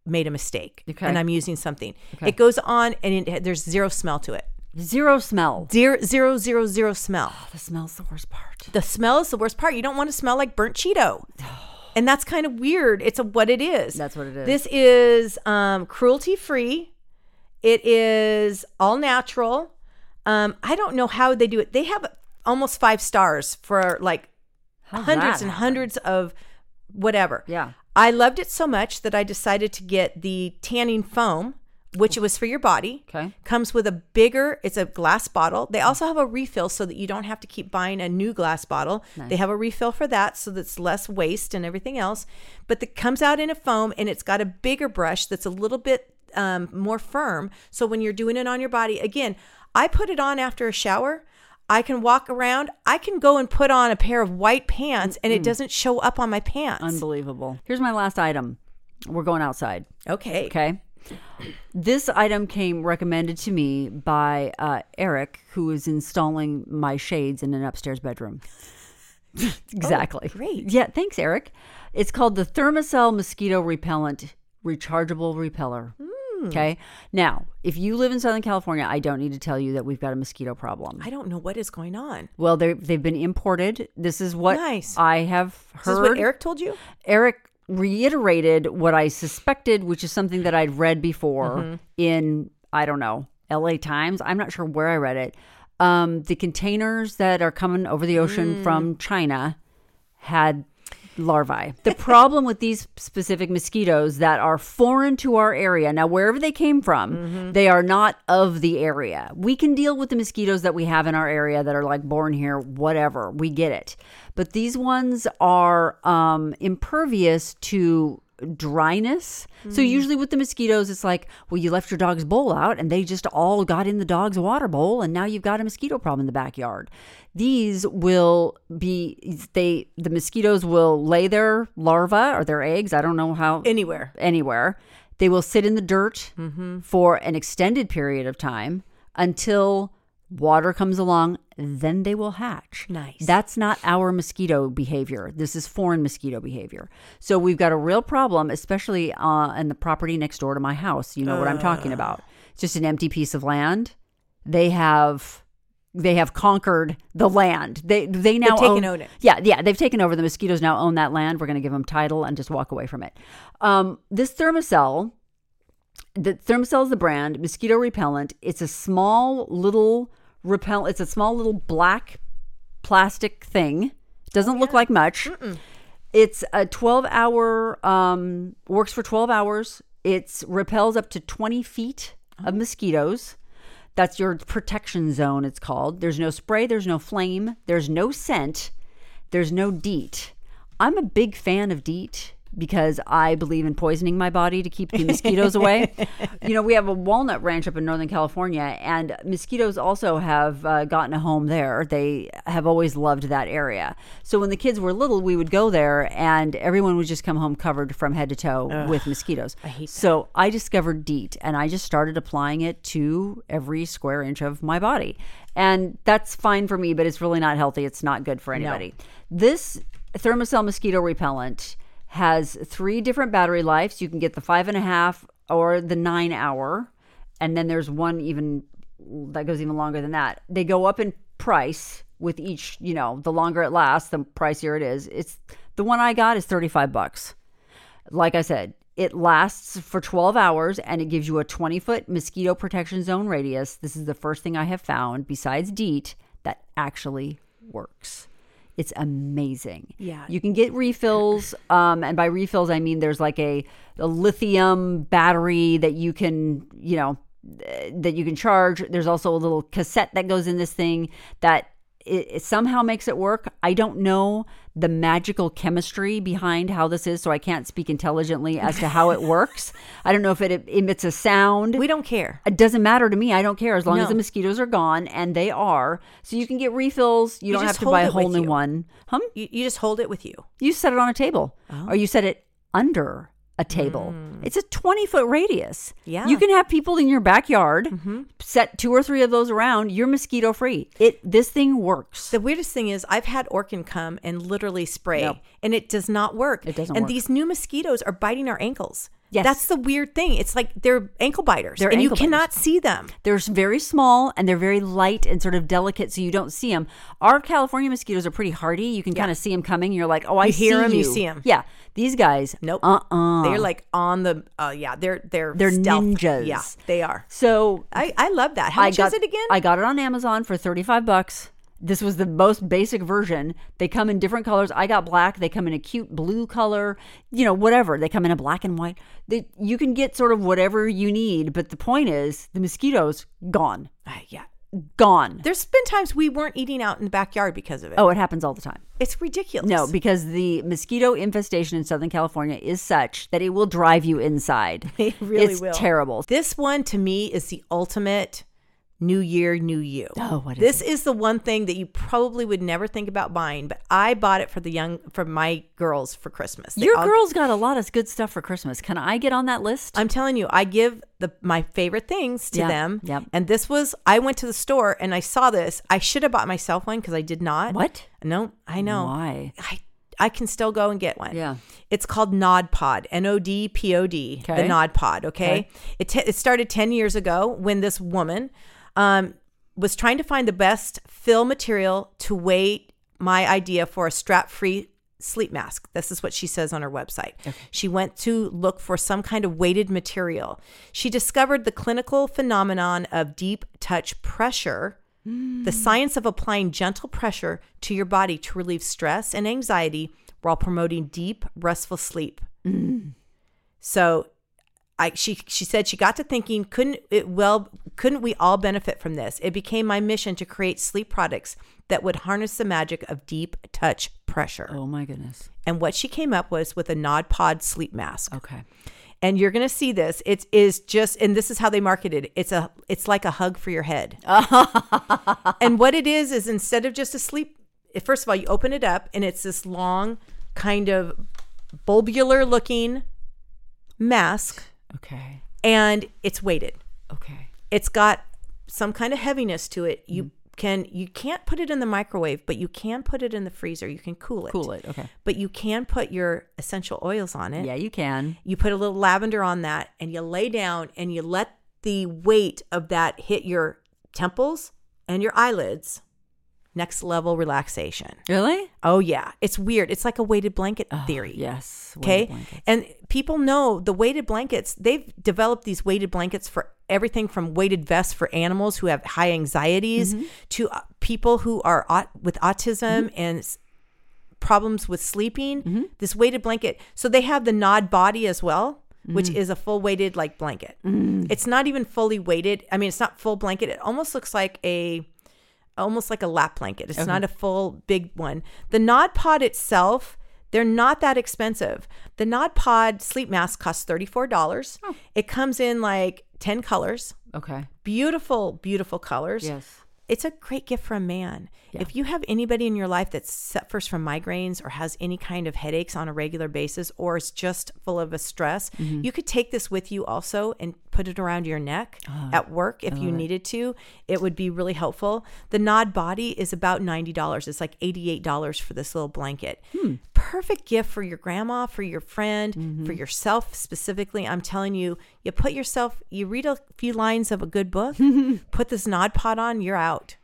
made a mistake okay. and I'm using something. Okay. It goes on and it, there's zero smell to it. Zero smell. Zero, zero, zero, zero smell. Oh, the smell's the worst part. The smell is the worst part. You don't want to smell like burnt Cheeto. And that's kind of weird. It's a, what it is. That's what it is. This is um, cruelty free. It is all natural. Um, I don't know how they do it. They have almost five stars for like How's hundreds and hundreds of whatever. Yeah. I loved it so much that I decided to get the tanning foam, which it was for your body. Okay. Comes with a bigger, it's a glass bottle. They also have a refill so that you don't have to keep buying a new glass bottle. Nice. They have a refill for that so that's less waste and everything else. But it comes out in a foam and it's got a bigger brush that's a little bit um, more firm. So when you're doing it on your body, again, I put it on after a shower. I can walk around. I can go and put on a pair of white pants and it doesn't show up on my pants. Unbelievable. Here's my last item. We're going outside. Okay. Okay. This item came recommended to me by uh, Eric, who is installing my shades in an upstairs bedroom. Exactly. Oh, great. Yeah. Thanks, Eric. It's called the Thermacell Mosquito Repellent Rechargeable Repeller. Mm. Okay. Now, if you live in Southern California, I don't need to tell you that we've got a mosquito problem. I don't know what is going on. Well, they've been imported. This is what nice. I have heard. This is what Eric told you? Eric reiterated what I suspected, which is something that I'd read before mm-hmm. in, I don't know, L A Times. I'm not sure where I read it. Um, the containers that are coming over the ocean mm. from China had larvae. The problem with these specific mosquitoes that are foreign to our area, now wherever they came from, mm-hmm. they are not of the area. We can deal with the mosquitoes that we have in our area that are like born here, whatever. We get it. But these ones are um, impervious to dryness. Mm-hmm. So usually with the mosquitoes, it's like, well, you left your dog's bowl out and they just all got in the dog's water bowl and now you've got a mosquito problem in the backyard. These will be, they, the mosquitoes will lay their larvae or their eggs. I don't know how. Anywhere. Anywhere. They will sit in the dirt mm-hmm. for an extended period of time until water comes along, then they will hatch. Nice. That's not our mosquito behavior. This is foreign mosquito behavior. So we've got a real problem, especially uh, in the property next door to my house. You know uh. what I'm talking about. It's just an empty piece of land. They have... They have conquered the land. They they now taken own it. Yeah, yeah. They've taken over. The mosquitoes now own that land. We're going to give them title and just walk away from it. Um, this Thermacell, the Thermacell is the brand, mosquito repellent. It's a small little repel. It's a small little black plastic thing. Doesn't yeah. look like much. Mm-mm. It's a twelve hour, um, works for twelve hours. It repels up to twenty feet of mosquitoes. That's your protection zone, it's called. There's no spray. There's no flame. There's no scent. There's no DEET. I'm a big fan of DEET because I believe in poisoning my body to keep the mosquitoes away. You know, we have a walnut ranch up in Northern California, and mosquitoes also have uh, gotten a home there. They have always loved that area. So when the kids were little, we would go there, and everyone would just come home covered from head to toe Ugh, with mosquitoes. I hate that. So I discovered DEET, and I just started applying it to every square inch of my body. And that's fine for me, but it's really not healthy. It's not good for anybody. No. This Thermacell mosquito repellent has three different battery lives. You can get the five and a half or the nine hour. And then there's one even that goes even longer than that. They go up in price with each, you know, the longer it lasts, the pricier it is. It's the one I got is thirty-five bucks. Like I said, it lasts for twelve hours and it gives you a twenty foot mosquito protection zone radius. This is the first thing I have found besides DEET that actually works. It's amazing. Yeah. You can get refills. Um, and by refills, I mean there's like a, a lithium battery that you can, you know, that you can charge. There's also a little cassette that goes in this thing that it, it somehow makes it work. I don't know the magical chemistry behind how this is, so I can't speak intelligently as to how it works. I don't know if it emits a sound. We don't care. It doesn't matter to me. I don't care as long no. as the mosquitoes are gone, and they are. So you can get refills. You, you don't have to buy a whole new you. one. Huh? You, you just hold it with you. You set it on a table, oh. or you set it under a table. Mm. It's a twenty foot radius. Yeah. You can have people in your backyard, mm-hmm. set two or three of those around, you're mosquito free. It this thing works. The weirdest thing is I've had Orkin come and literally spray yep. and it does not work. It doesn't and work. These new mosquitoes are biting our ankles. Yes. That's the weird thing. It's like they're ankle biters they're and ankle you cannot biters. see them. They're very small and they're very light and sort of delicate so you don't see them. Our California mosquitoes are pretty hardy. You can yeah. kind of see them coming. You're like, oh, I you see hear them, you. You see them. Yeah. These guys. Nope. Uh-uh. They're like on the, uh, yeah, they're they're They're stealth. ninjas. Yeah, they are. So I, I love that. How I much got, is it again? I got it on Amazon for thirty-five bucks. This was the most basic version. They come in different colors. I got black. They come in a cute blue color, you know, whatever. They come in a black and white. They, you can get sort of whatever you need. But the point is the mosquitoes gone. Uh, yeah. Gone. There's been times we weren't eating out in the backyard because of it. Oh, it happens all the time. It's ridiculous. No, because the mosquito infestation in Southern California is such that it will drive you inside. It really it's will. It's terrible. This one to me is the ultimate New Year, New You. Oh, what is this? This is the one thing that you probably would never think about buying, but I bought it for the young, for my girls for Christmas. They Your all, girls got a lot of good stuff for Christmas. Can I get on that list? I'm telling you, I give the my favorite things to yeah, them. Yep. And this was, I went to the store and I saw this. I should have bought myself one because I did not. What? No, I know. Why? I I can still go and get one. Yeah. It's called Nodpod, N O D P O D, okay. The Nodpod, okay? okay. It, t- it started ten years ago when this woman um, was trying to find the best fill material to weight my idea for a strap-free sleep mask. This is what she says on her website. Okay. She went to look for some kind of weighted material. She discovered the clinical phenomenon of deep touch pressure, the science of applying gentle pressure to your body to relieve stress and anxiety while promoting deep, restful sleep. Mm. So I, she she said she got to thinking, couldn't it well couldn't we all benefit from this? It became my mission to create sleep products that would harness the magic of deep touch pressure. Oh my goodness. And what she came up with was with a Nodpod sleep mask. Okay. And you're going to see this. It is just, and this is how they marketed it. It's a, it's like a hug for your head. And what it is, is instead of just a sleep, first of all, you open it up and it's this long kind of bulbular looking mask. Okay. And it's weighted. Okay. It's got some kind of heaviness to it. You mm. can, you can't put it in the microwave, but you can put it in the freezer. You can cool it. Cool it, okay. But you can put your essential oils on it. Yeah, you can. You put a little lavender on that and you lay down and you let the weight of that hit your temples and your eyelids. Next level relaxation. Really? Oh, yeah. It's weird. It's like a weighted blanket oh, theory. Yes. Okay. And people know the weighted blankets, they've developed these weighted blankets for everything from weighted vests for animals who have high anxieties mm-hmm. to uh, people who are aut- with autism mm-hmm. and s- problems with sleeping. Mm-hmm. This weighted blanket. So they have the Nod Body as well, mm-hmm. which is a full weighted like blanket. Mm-hmm. It's not even fully weighted. I mean, it's not full blanket. It almost looks like a... almost like a lap blanket. It's okay. not a full big one. The Nodpod itself, they're not that expensive. The Nodpod sleep mask costs thirty-four dollars. Oh. It comes in like ten colors. Okay. Beautiful, beautiful colors. Yes. It's a great gift for a man. Yeah. If you have anybody in your life that suffers from migraines or has any kind of headaches on a regular basis or is just full of a stress, mm-hmm. you could take this with you also and put it around your neck oh, at work if you it. needed to. It would be really helpful. The Nod Body is about ninety dollars. It's like eighty-eight dollars for this little blanket. Hmm. Perfect gift for your grandma, for your friend, mm-hmm. for yourself specifically. I'm telling you, you put yourself, you read a few lines of a good book, put this Nodpod on, you're out.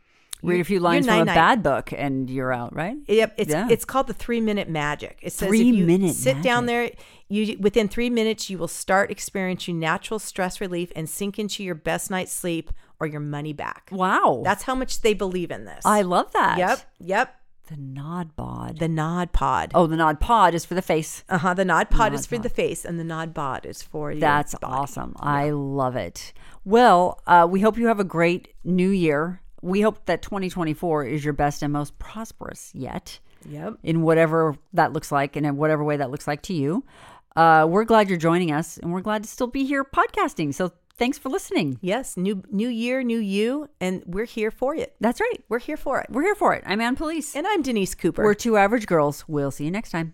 Read a few lines from a bad book and you're out, right? Yep. It's yeah. it's called the three minute magic. It says three if you minute sit magic. down there, you within three minutes you will start experiencing natural stress relief and sink into your best night's sleep or your money back. Wow. That's how much they believe in this. I love that. Yep. Yep. The Nodpod. The Nodpod. Oh, the Nodpod is for the face. Uh-huh. The Nodpod is for the face and the Nodpod is for your That's body. awesome. Yeah. I love it. Well, uh, we hope you have a great new year. We hope that twenty twenty-four is your best and most prosperous yet. Yep. In whatever that looks like and in whatever way that looks like to you. Uh, we're glad you're joining us and we're glad to still be here podcasting. So thanks for listening. Yes. New new year, new you. And we're here for it. That's right. We're here for it. We're here for it. I'm Ann Police. And I'm Denise Cooper. We're Two Average Girls. We'll see you next time.